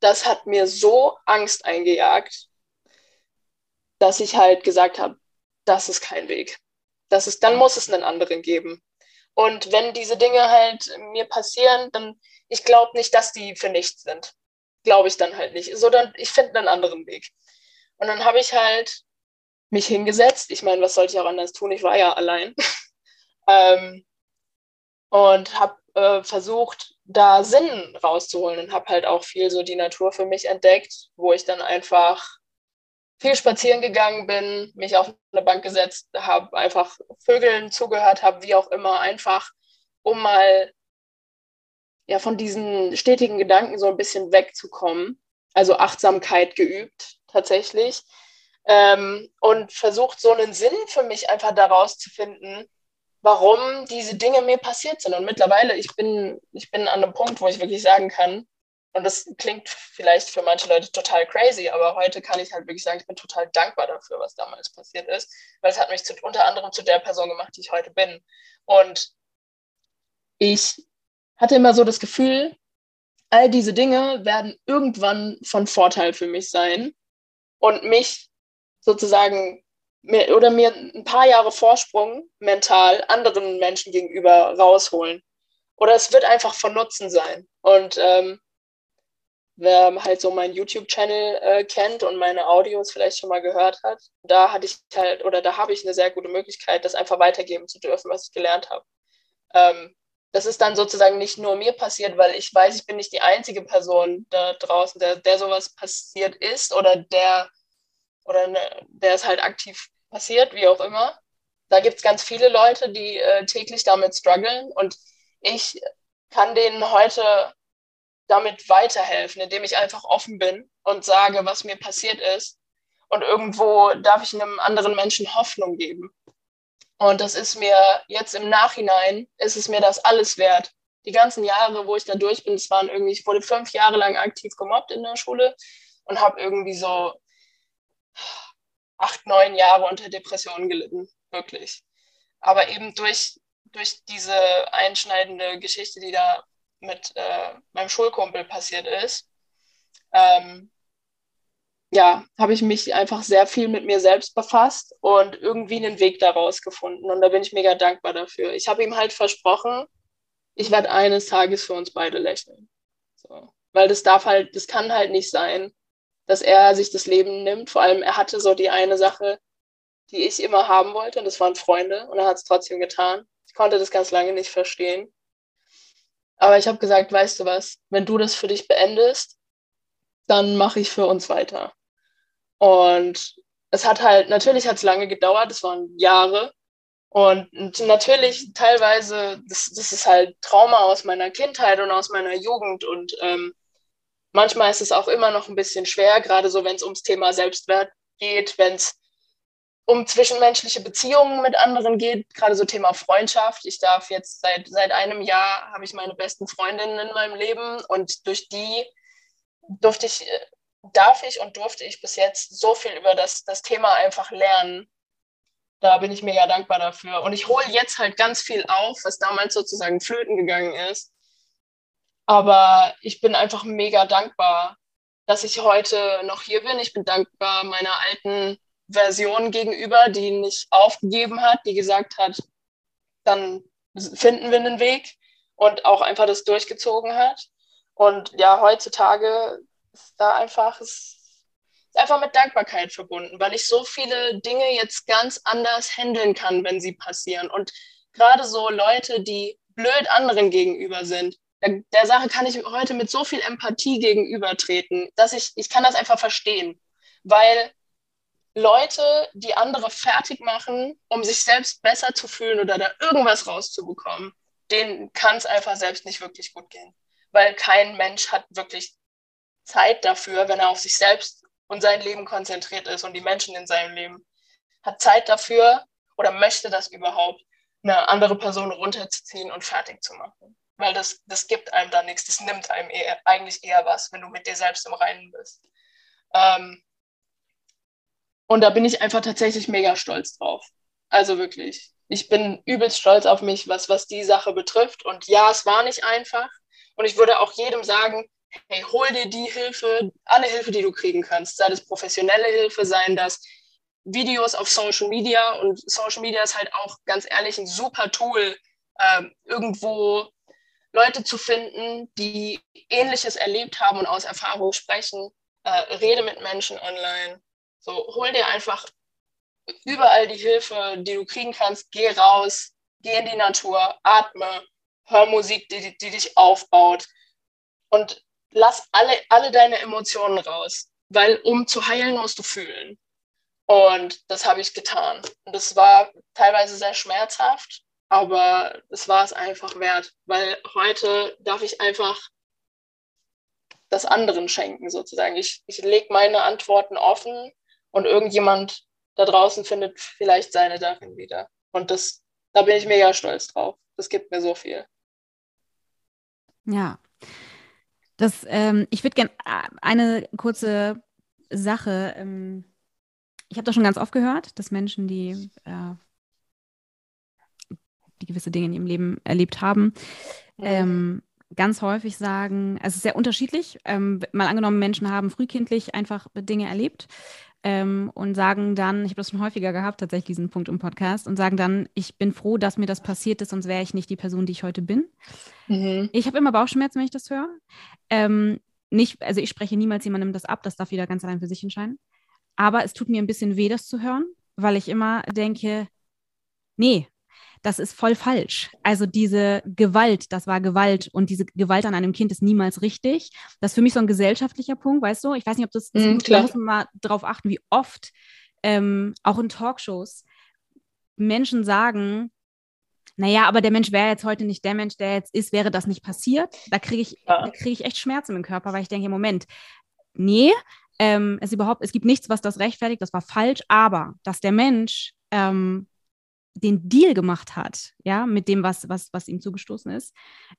das hat mir so Angst eingejagt, dass ich halt gesagt habe, das ist kein Weg. Das ist, dann muss es einen anderen geben. Und wenn diese Dinge halt mir passieren, dann, ich glaube nicht, dass die für nichts sind. Glaube ich dann halt nicht. So, dann, ich finde einen anderen Weg. Und dann habe ich halt mich hingesetzt. Ich meine, was sollte ich auch anders tun? Ich war ja allein. ähm, und habe äh, versucht, da Sinn rauszuholen und habe halt auch viel so die Natur für mich entdeckt, wo ich dann einfach viel spazieren gegangen bin, mich auf eine Bank gesetzt habe, einfach Vögeln zugehört habe, wie auch immer, einfach um mal ja von diesen stetigen Gedanken so ein bisschen wegzukommen. Also Achtsamkeit geübt tatsächlich ähm, und versucht so einen Sinn für mich einfach daraus zu finden, warum diese Dinge mir passiert sind. Und mittlerweile, ich bin, ich bin an einem Punkt, wo ich wirklich sagen kann, und das klingt vielleicht für manche Leute total crazy, aber heute kann ich halt wirklich sagen, ich bin total dankbar dafür, was damals passiert ist, weil es hat mich zu, unter anderem zu der Person gemacht, die ich heute bin. Und ich hatte immer so das Gefühl, all diese Dinge werden irgendwann von Vorteil für mich sein und mich sozusagen mir, oder mir ein paar Jahre Vorsprung mental anderen Menschen gegenüber rausholen. Oder es wird einfach von Nutzen sein. Und ähm, wer halt so meinen YouTube-Channel äh, kennt und meine Audios vielleicht schon mal gehört hat, da hatte ich halt, oder da habe ich eine sehr gute Möglichkeit, das einfach weitergeben zu dürfen, was ich gelernt habe. Ähm, Das ist dann sozusagen nicht nur mir passiert, weil ich weiß, ich bin nicht die einzige Person da draußen, der, der sowas passiert ist oder der oder ne, der es halt aktiv passiert, wie auch immer. Da gibt es ganz viele Leute, die äh, täglich damit strugglen und ich kann denen heute damit weiterhelfen, indem ich einfach offen bin und sage, was mir passiert ist. Und irgendwo darf ich einem anderen Menschen Hoffnung geben. Und das ist mir jetzt im Nachhinein, ist es mir das alles wert. Die ganzen Jahre, wo ich da durch bin, es waren irgendwie, ich wurde fünf Jahre lang aktiv gemobbt in der Schule und habe irgendwie so acht, neun Jahre unter Depressionen gelitten, wirklich. Aber eben durch, durch diese einschneidende Geschichte, die da mit äh, meinem Schulkumpel passiert ist, ähm, ja, habe ich mich einfach sehr viel mit mir selbst befasst und irgendwie einen Weg daraus gefunden. Und da bin ich mega dankbar dafür. Ich habe ihm halt versprochen, ich werde eines Tages für uns beide lächeln. So. Weil das darf halt, das kann halt nicht sein, dass er sich das Leben nimmt. Vor allem, er hatte so die eine Sache, die ich immer haben wollte, und das waren Freunde. Und er hat es trotzdem getan. Ich konnte das ganz lange nicht verstehen. Aber ich habe gesagt, weißt du was, wenn du das für dich beendest, dann mache ich für uns weiter. Und es hat halt, natürlich hat es lange gedauert, es waren Jahre. Und natürlich teilweise, das, das ist halt Trauma aus meiner Kindheit und aus meiner Jugend. Und ähm, manchmal ist es auch immer noch ein bisschen schwer, gerade so, wenn es ums Thema Selbstwert geht, wenn es um zwischenmenschliche Beziehungen mit anderen geht, gerade so Thema Freundschaft. Ich darf jetzt seit, seit einem Jahr, habe ich meine besten Freundinnen in meinem Leben und durch die durfte ich... Darf ich und durfte ich bis jetzt so viel über das, das Thema einfach lernen. Da bin ich mega dankbar dafür. Und ich hole jetzt halt ganz viel auf, was damals sozusagen flöten gegangen ist. Aber ich bin einfach mega dankbar, dass ich heute noch hier bin. Ich bin dankbar meiner alten Version gegenüber, die nicht aufgegeben hat, die gesagt hat, dann finden wir einen Weg und auch einfach das durchgezogen hat. Und ja, heutzutage... Ist da einfach, ist einfach mit Dankbarkeit verbunden, weil ich so viele Dinge jetzt ganz anders handeln kann, wenn sie passieren. Und gerade so Leute, die blöd anderen gegenüber sind, der, der Sache kann ich heute mit so viel Empathie gegenübertreten, dass ich, ich kann das einfach verstehen. Weil Leute, die andere fertig machen, um sich selbst besser zu fühlen oder da irgendwas rauszubekommen, denen kann es einfach selbst nicht wirklich gut gehen. Weil kein Mensch hat wirklich Zeit dafür, wenn er auf sich selbst und sein Leben konzentriert ist und die Menschen in seinem Leben, hat Zeit dafür oder möchte das überhaupt, eine andere Person runterzuziehen und fertig zu machen. Weil das, das gibt einem da nichts, das nimmt einem eher, eigentlich eher was, wenn du mit dir selbst im Reinen bist. Ähm, Und da bin ich einfach tatsächlich mega stolz drauf. Also wirklich. Ich bin übelst stolz auf mich, was, was die Sache betrifft. Und ja, es war nicht einfach. Und ich würde auch jedem sagen, hey, hol dir die Hilfe, alle Hilfe, die du kriegen kannst. Sei das professionelle Hilfe, seien das Videos auf Social Media. Und Social Media ist halt auch, ganz ehrlich, ein super Tool, äh, irgendwo Leute zu finden, die Ähnliches erlebt haben und aus Erfahrung sprechen. Äh, rede mit Menschen online. So, hol dir einfach überall die Hilfe, die du kriegen kannst. Geh raus, geh in die Natur, atme, hör Musik, die, die dich aufbaut und lass alle, alle deine Emotionen raus, weil um zu heilen, musst du fühlen. Und das habe ich getan. Und das war teilweise sehr schmerzhaft, aber es war es einfach wert, weil heute darf ich einfach das anderen schenken sozusagen. Ich, ich lege meine Antworten offen. Und irgendjemand da draußen findet vielleicht seine darin wieder. Und das, da bin ich mega stolz drauf. Das gibt mir so viel. Ja. Das, ähm, ich würde gerne eine kurze Sache. Ähm, ich habe das schon ganz oft gehört, dass Menschen, die, äh, die gewisse Dinge in ihrem Leben erlebt haben, mhm. ähm, ganz häufig sagen, also es ist sehr unterschiedlich. Ähm, mal angenommen, Menschen haben frühkindlich einfach Dinge erlebt. Ähm, und sagen dann, ich habe das schon häufiger gehabt, tatsächlich diesen Punkt im Podcast, und sagen dann, ich bin froh, dass mir das passiert ist, sonst wäre ich nicht die Person, die ich heute bin. Mhm. Ich habe immer Bauchschmerzen, wenn ich das höre. Ähm, nicht, also ich spreche niemals jemandem das ab, das darf jeder ganz allein für sich entscheiden. Aber es tut mir ein bisschen weh, das zu hören, weil ich immer denke, nee, das ist voll falsch. Also diese Gewalt, das war Gewalt, und diese Gewalt an einem Kind ist niemals richtig. Das ist für mich so ein gesellschaftlicher Punkt, weißt du? Ich weiß nicht, ob das, das mm, da muss man mal drauf achten, wie oft ähm, auch in Talkshows Menschen sagen, naja, aber der Mensch wäre jetzt heute nicht der Mensch, der jetzt ist, wäre das nicht passiert. Da kriege ich, ja. da krieg ich echt Schmerzen im Körper, weil ich denke, Moment, nee, ähm, es, überhaupt, es gibt nichts, was das rechtfertigt, das war falsch, aber dass der Mensch ähm, den Deal gemacht hat, ja, mit dem, was, was, was ihm zugestoßen ist,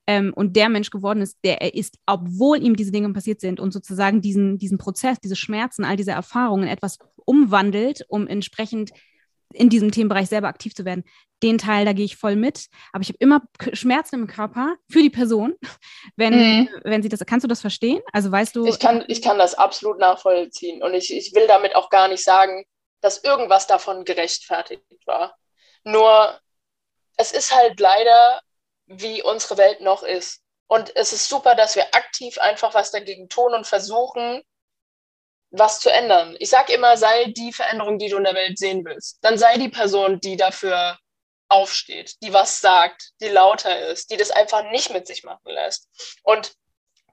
ähm, und der Mensch geworden ist, der er ist, obwohl ihm diese Dinge passiert sind, und sozusagen diesen, diesen Prozess, diese Schmerzen, all diese Erfahrungen etwas umwandelt, um entsprechend in diesem Themenbereich selber aktiv zu werden. Den Teil, da gehe ich voll mit, aber ich habe immer Schmerzen im Körper für die Person, wenn, mhm. wenn sie das, kannst du das verstehen? Also weißt du... Ich kann, ich kann das absolut nachvollziehen, und ich, ich will damit auch gar nicht sagen, dass irgendwas davon gerechtfertigt war. Nur, es ist halt leider, wie unsere Welt noch ist. Und es ist super, dass wir aktiv einfach was dagegen tun und versuchen, was zu ändern. Ich sage immer, sei die Veränderung, die du in der Welt sehen willst. Dann sei die Person, die dafür aufsteht, die was sagt, die lauter ist, die das einfach nicht mit sich machen lässt. Und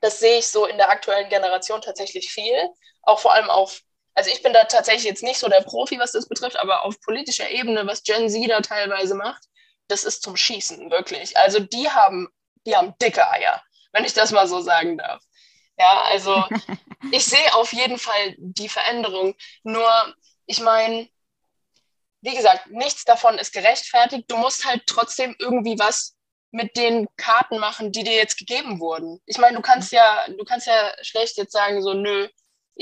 das sehe ich so in der aktuellen Generation tatsächlich viel, auch vor allem auf Also ich bin da tatsächlich jetzt nicht so der Profi, was das betrifft, aber auf politischer Ebene, was Gen Z da teilweise macht, das ist zum Schießen, wirklich. Also die haben, die haben dicke Eier, wenn ich das mal so sagen darf. Ja, also ich sehe auf jeden Fall die Veränderung. Nur, ich meine, wie gesagt, nichts davon ist gerechtfertigt. Du musst halt trotzdem irgendwie was mit den Karten machen, die dir jetzt gegeben wurden. Ich meine, du kannst ja, du kannst ja schlecht jetzt sagen, so, nö,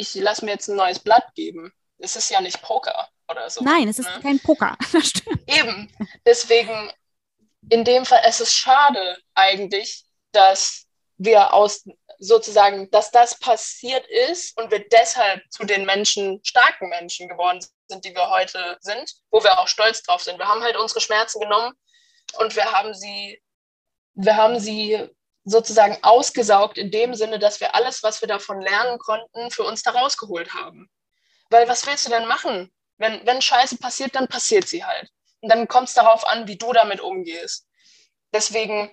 ich lasse mir jetzt ein neues Blatt geben. Es ist ja nicht Poker oder so. Nein, es ist ne? kein Poker. Das stimmt. Eben. Deswegen, in dem Fall, es ist schade eigentlich, dass wir aus sozusagen, dass das passiert ist und wir deshalb zu den Menschen, starken Menschen geworden sind, die wir heute sind, wo wir auch stolz drauf sind. Wir haben halt unsere Schmerzen genommen und wir haben sie, wir haben sie sozusagen ausgesaugt in dem Sinne, dass wir alles, was wir davon lernen konnten, für uns da rausgeholt haben. Weil was willst du denn machen? Wenn, wenn Scheiße passiert, dann passiert sie halt. Und dann kommt es darauf an, wie du damit umgehst. Deswegen,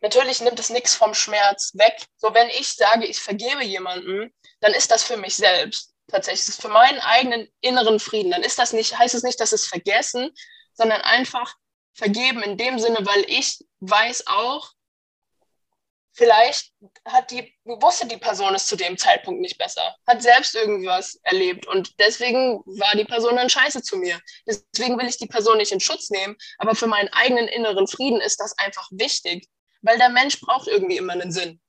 natürlich nimmt es nichts vom Schmerz weg. So, wenn ich sage, ich vergebe jemandem, dann ist das für mich selbst tatsächlich. Das ist für meinen eigenen inneren Frieden. Dann ist das nicht, heißt es nicht, dass es vergessen, sondern einfach vergeben in dem Sinne, weil ich weiß auch, vielleicht hat die, wusste die Person es zu dem Zeitpunkt nicht besser, hat selbst irgendwas erlebt und deswegen war die Person dann scheiße zu mir. Deswegen will ich die Person nicht in Schutz nehmen, aber für meinen eigenen inneren Frieden ist das einfach wichtig, weil der Mensch braucht irgendwie immer einen Sinn.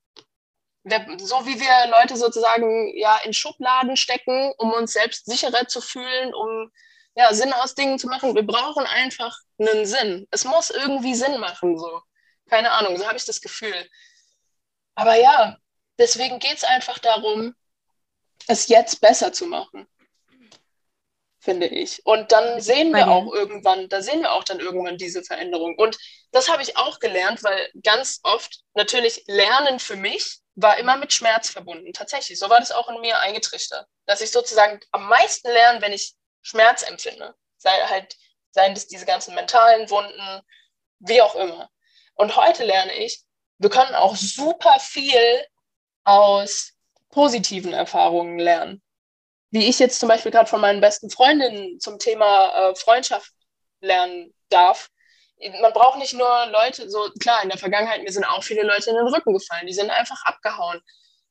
der, so wie wir Leute sozusagen ja in Schubladen stecken, um uns selbst sicherer zu fühlen, um ja, Sinn aus Dingen zu machen. Wir brauchen einfach einen Sinn. Es muss irgendwie Sinn machen, so. Keine Ahnung, so habe ich das Gefühl. Aber ja, deswegen geht es einfach darum, es jetzt besser zu machen, finde ich. Und dann sehen wir auch irgendwann, da sehen wir auch dann irgendwann diese Veränderung. Und das habe ich auch gelernt, weil ganz oft natürlich Lernen für mich war immer mit Schmerz verbunden. Tatsächlich, so war das auch in mir eingetrichtert, dass ich sozusagen am meisten lerne, wenn ich Schmerz empfinde. Sei halt, seien das diese ganzen mentalen Wunden, wie auch immer. Und heute lerne ich, wir können auch super viel aus positiven Erfahrungen lernen. Wie ich jetzt zum Beispiel gerade von meinen besten Freundinnen zum Thema äh, Freundschaft lernen darf. Man braucht nicht nur Leute, so klar, in der Vergangenheit, mir sind auch viele Leute in den Rücken gefallen, die sind einfach abgehauen.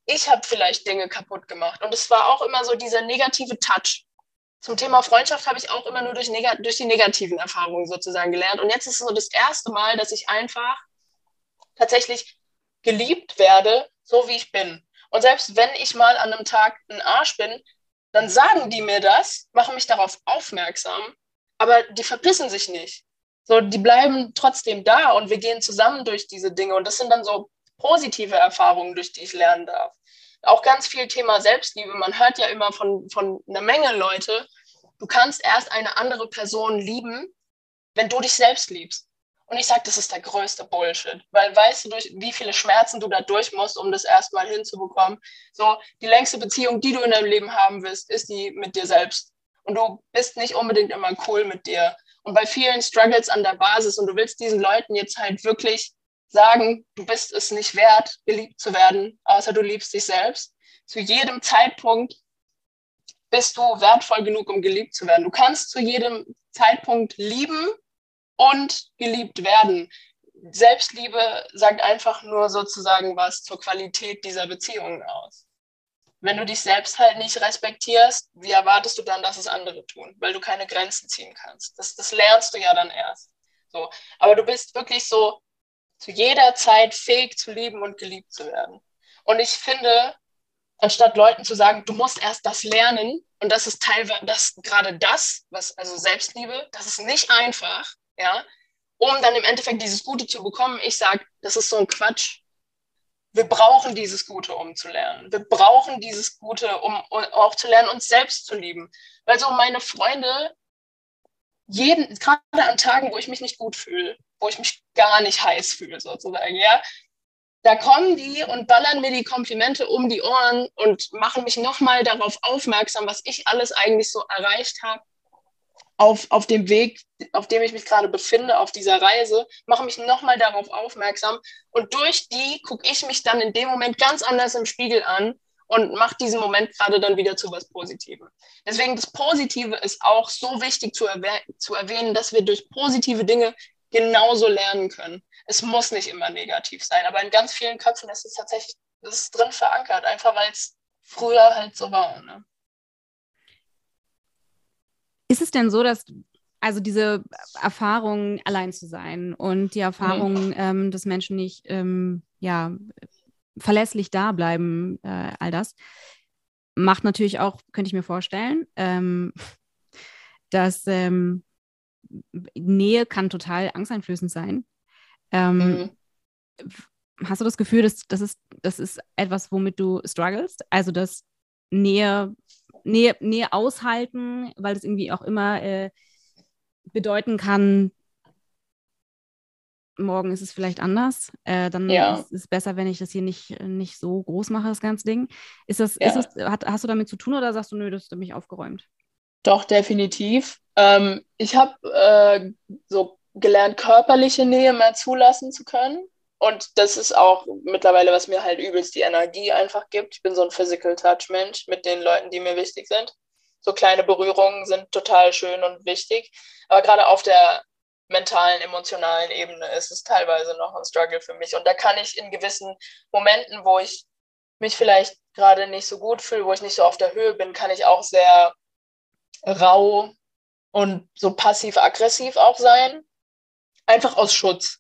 Ich habe vielleicht Dinge kaputt gemacht und es war auch immer so dieser negative Touch. Zum Thema Freundschaft habe ich auch immer nur durch, neg- durch die negativen Erfahrungen sozusagen gelernt. Und jetzt ist es so das erste Mal, dass ich einfach tatsächlich geliebt werde, so wie ich bin. Und selbst wenn ich mal an einem Tag ein Arsch bin, dann sagen die mir das, machen mich darauf aufmerksam, aber die verpissen sich nicht. So, die bleiben trotzdem da und wir gehen zusammen durch diese Dinge. Und das sind dann so positive Erfahrungen, durch die ich lernen darf. Auch ganz viel Thema Selbstliebe. Man hört ja immer von, von einer Menge Leute, du kannst erst eine andere Person lieben, wenn du dich selbst liebst. Und ich sage, das ist der größte Bullshit. Weil weißt du, durch wie viele Schmerzen du da durch musst, um das erstmal hinzubekommen. So, die längste Beziehung, die du in deinem Leben haben willst, ist die mit dir selbst. Und du bist nicht unbedingt immer cool mit dir. Und bei vielen Struggles an der Basis, und du willst diesen Leuten jetzt halt wirklich sagen, du bist es nicht wert, geliebt zu werden, außer du liebst dich selbst. Zu jedem Zeitpunkt bist du wertvoll genug, um geliebt zu werden. Du kannst zu jedem Zeitpunkt lieben und geliebt werden. Selbstliebe sagt einfach nur sozusagen was zur Qualität dieser Beziehungen aus. Wenn du dich selbst halt nicht respektierst, wie erwartest du dann, dass es andere tun? Weil du keine Grenzen ziehen kannst. Das, das lernst du ja dann erst. So. Aber du bist wirklich so zu jeder Zeit fähig zu lieben und geliebt zu werden. Und ich finde, anstatt Leuten zu sagen, du musst erst das lernen, und das ist teilweise das, gerade das, was, also Selbstliebe, das ist nicht einfach, ja, um dann im Endeffekt dieses Gute zu bekommen. Ich sage, das ist so ein Quatsch. Wir brauchen dieses Gute, um zu lernen. Wir brauchen dieses Gute, um auch zu lernen, uns selbst zu lieben. Weil so meine Freunde, jeden, gerade an Tagen, wo ich mich nicht gut fühle, wo ich mich gar nicht heiß fühle, sozusagen, ja, da kommen die und ballern mir die Komplimente um die Ohren und machen mich nochmal darauf aufmerksam, was ich alles eigentlich so erreicht habe auf, auf dem Weg, auf dem ich mich gerade befinde, auf dieser Reise, machen mich nochmal darauf aufmerksam. Und durch die gucke ich mich dann in dem Moment ganz anders im Spiegel an und mache diesen Moment gerade dann wieder zu was Positivem. Deswegen das Positive ist auch so wichtig zu, erwäh- zu erwähnen, dass wir durch positive Dinge genauso lernen können. Es muss nicht immer negativ sein, aber in ganz vielen Köpfen ist es tatsächlich, das ist drin verankert, einfach weil es früher halt so war. Ne? Ist es denn so, dass, also diese Erfahrung, allein zu sein und die Erfahrung, mhm. ähm, dass Menschen nicht ähm, ja, verlässlich da bleiben, äh, all das, macht natürlich auch, könnte ich mir vorstellen, ähm, dass ähm, Nähe kann total angsteinflößend sein. Ähm, mhm. Hast du das Gefühl, dass das ist, das ist etwas, womit du strugglest? Also das Nähe, Nähe, Nähe aushalten, weil das irgendwie auch immer äh, bedeuten kann, morgen ist es vielleicht anders. Äh, dann ja. ist es besser, wenn ich das hier nicht, nicht so groß mache, das ganze Ding. Ist das, ja. ist das, hat, hast du damit zu tun oder sagst du, nö, das ist mich aufgeräumt? Doch, definitiv. Ähm, ich habe äh, so gelernt, körperliche Nähe mehr zulassen zu können. Und das ist auch mittlerweile, was mir halt übelst die Energie einfach gibt. Ich bin so ein Physical-Touch-Mensch mit den Leuten, die mir wichtig sind. So kleine Berührungen sind total schön und wichtig. Aber gerade auf der mentalen, emotionalen Ebene ist es teilweise noch ein Struggle für mich. Und da kann ich in gewissen Momenten, wo ich mich vielleicht gerade nicht so gut fühle, wo ich nicht so auf der Höhe bin, kann ich auch sehr rau und so passiv-aggressiv auch sein, einfach aus Schutz,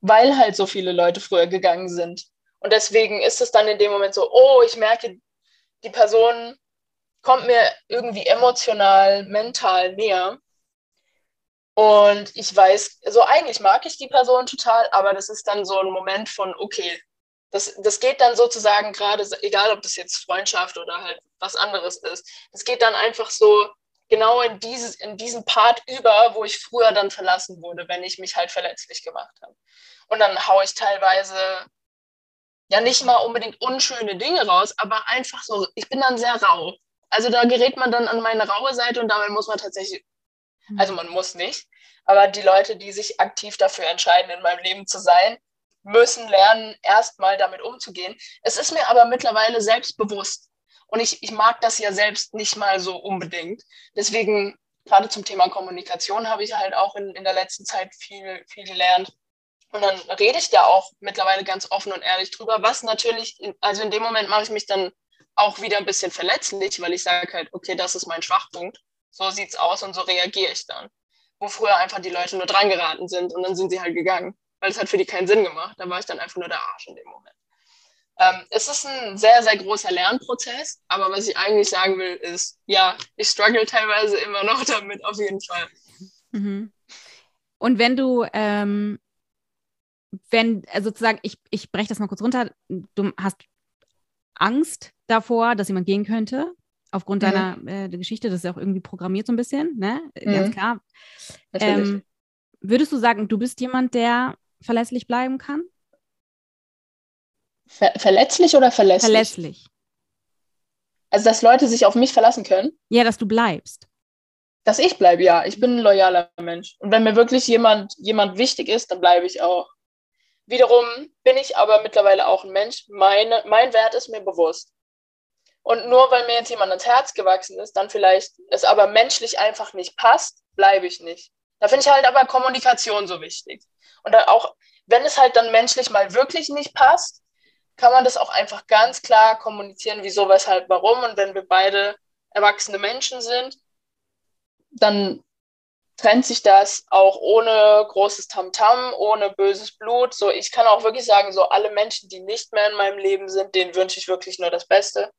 weil halt so viele Leute früher gegangen sind. Und deswegen ist es dann in dem Moment so, oh, ich merke, die Person kommt mir irgendwie emotional, mental näher. Und ich weiß, so eigentlich mag ich die Person total, aber das ist dann so ein Moment von, okay, das, das geht dann sozusagen gerade, egal ob das jetzt Freundschaft oder halt was anderes ist, das geht dann einfach so genau in, dieses, in diesen Part über, wo ich früher dann verlassen wurde, wenn ich mich halt verletzlich gemacht habe. Und dann haue ich teilweise ja nicht mal unbedingt unschöne Dinge raus, aber einfach so, ich bin dann sehr rau. Also da gerät man dann an meine raue Seite und damit muss man tatsächlich, also man muss nicht, aber die Leute, die sich aktiv dafür entscheiden, in meinem Leben zu sein, müssen lernen, erstmal damit umzugehen. Es ist mir aber mittlerweile selbstbewusst und ich, ich mag das ja selbst nicht mal so unbedingt. Deswegen, gerade zum Thema Kommunikation habe ich halt auch in, in der letzten Zeit viel, viel gelernt. Und dann rede ich da auch mittlerweile ganz offen und ehrlich drüber, was natürlich, also in dem Moment mache ich mich dann auch wieder ein bisschen verletzlich, weil ich sage halt, okay, das ist mein Schwachpunkt, so sieht's aus und so reagiere ich dann. Wo früher einfach die Leute nur dran geraten sind und dann sind sie halt gegangen, weil es hat für die keinen Sinn gemacht, da war ich dann einfach nur der Arsch in dem Moment. Ähm, es ist ein sehr, sehr großer Lernprozess, aber was ich eigentlich sagen will, ist, ja, ich struggle teilweise immer noch damit, auf jeden Fall. Mhm. Und wenn du, ähm Wenn, also sozusagen, ich, ich breche das mal kurz runter, du hast Angst davor, dass jemand gehen könnte, aufgrund mhm. deiner äh, Geschichte, das ist ja auch irgendwie programmiert so ein bisschen, ne? Mhm. Ganz klar. Ähm, würdest du sagen, du bist jemand, der verlässlich bleiben kann? Ver- verletzlich oder verlässlich? Verlässlich. Also, dass Leute sich auf mich verlassen können? Ja, dass du bleibst. Dass ich bleibe, ja. Ich bin ein loyaler Mensch. Und wenn mir wirklich jemand, jemand wichtig ist, dann bleibe ich auch. Wiederum bin ich aber mittlerweile auch ein Mensch. Meine, mein Wert ist mir bewusst. Und nur weil mir jetzt jemand ans Herz gewachsen ist, dann vielleicht es aber menschlich einfach nicht passt, bleibe ich nicht. Da finde ich halt aber Kommunikation so wichtig. Und dann auch, wenn es halt dann menschlich mal wirklich nicht passt, kann man das auch einfach ganz klar kommunizieren, wieso, weshalb, warum. Und wenn wir beide erwachsene Menschen sind, dann trennt sich das auch ohne großes Tamtam, ohne böses Blut. So, ich kann auch wirklich sagen, so alle Menschen, die nicht mehr in meinem Leben sind, denen wünsche ich wirklich nur das Beste.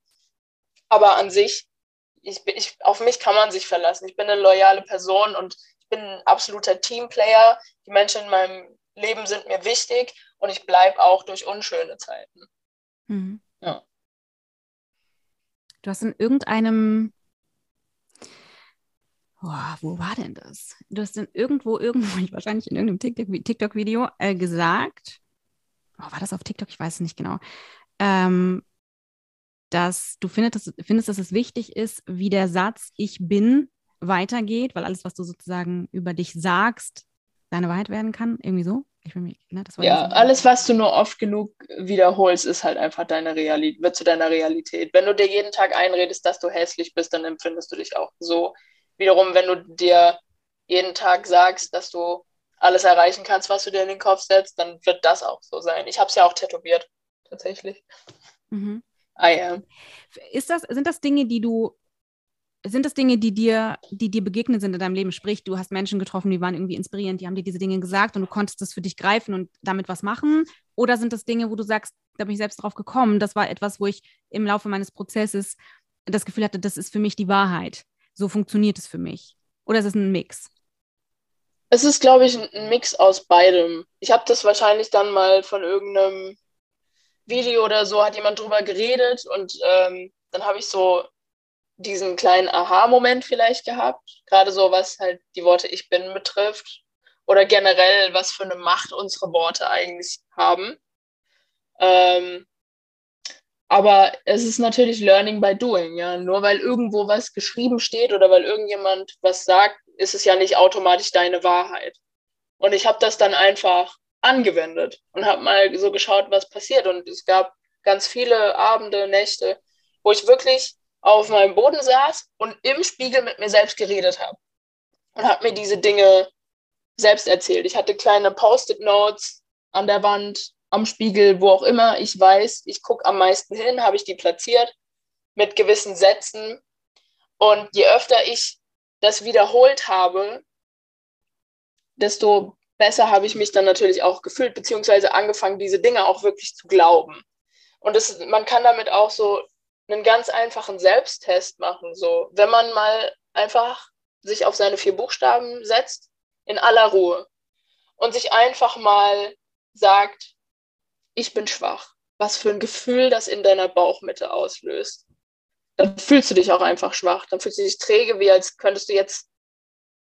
Aber an sich, ich, ich, auf mich kann man sich verlassen. Ich bin eine loyale Person und ich bin ein absoluter Teamplayer. Die Menschen in meinem Leben sind mir wichtig und ich bleibe auch durch unschöne Zeiten. Mhm. Ja. Du hast in irgendeinem... Oh, wo war denn das? Du hast dann irgendwo, irgendwo, wahrscheinlich in irgendeinem TikTok-Video äh, gesagt, oh, war das auf TikTok? Ich weiß es nicht genau, ähm, dass du findest dass, findest, dass es wichtig ist, wie der Satz Ich bin weitergeht, weil alles, was du sozusagen über dich sagst, deine Wahrheit werden kann, irgendwie so. Ich bin, ne, das war ja, alles, was du nur oft genug wiederholst, ist halt einfach deine Realität, wird zu deiner Realität. Wenn du dir jeden Tag einredest, dass du hässlich bist, dann empfindest du dich auch so. Wiederum, wenn du dir jeden Tag sagst, dass du alles erreichen kannst, was du dir in den Kopf setzt, dann wird das auch so sein. Ich habe es ja auch tätowiert, tatsächlich. Mhm. I am. Ist das, sind das Dinge, die du, sind das Dinge, die dir, die dir begegnet sind in deinem Leben? Sprich, du hast Menschen getroffen, die waren irgendwie inspirierend, die haben dir diese Dinge gesagt und du konntest das für dich greifen und damit was machen? Oder sind das Dinge, wo du sagst, da bin ich selbst drauf gekommen, das war etwas, wo ich im Laufe meines Prozesses das Gefühl hatte, das ist für mich die Wahrheit? So funktioniert es für mich. Oder ist es ein Mix? Es ist, glaube ich, ein Mix aus beidem. Ich habe das wahrscheinlich dann mal von irgendeinem Video oder so, hat jemand drüber geredet und ähm, dann habe ich so diesen kleinen Aha-Moment vielleicht gehabt. Gerade so, was halt die Worte Ich bin betrifft. Oder generell, was für eine Macht unsere Worte eigentlich haben. Ähm, Aber es ist natürlich Learning by Doing, ja. Nur weil irgendwo was geschrieben steht oder weil irgendjemand was sagt, ist es ja nicht automatisch deine Wahrheit. Und ich habe das dann einfach angewendet und habe mal so geschaut, was passiert. Und es gab ganz viele Abende, Nächte, wo ich wirklich auf meinem Boden saß und im Spiegel mit mir selbst geredet habe und habe mir diese Dinge selbst erzählt. Ich hatte kleine Post-it-Notes an der Wand, am Spiegel, wo auch immer, ich weiß, ich gucke am meisten hin, habe ich die platziert mit gewissen Sätzen. Und je öfter ich das wiederholt habe, desto besser habe ich mich dann natürlich auch gefühlt, beziehungsweise angefangen, diese Dinge auch wirklich zu glauben. Und das, man kann damit auch so einen ganz einfachen Selbsttest machen. So, wenn man mal einfach sich auf seine vier Buchstaben setzt, in aller Ruhe, und sich einfach mal sagt, ich bin schwach. Was für ein Gefühl das in deiner Bauchmitte auslöst. Dann fühlst du dich auch einfach schwach. Dann fühlst du dich träge, wie als könntest du jetzt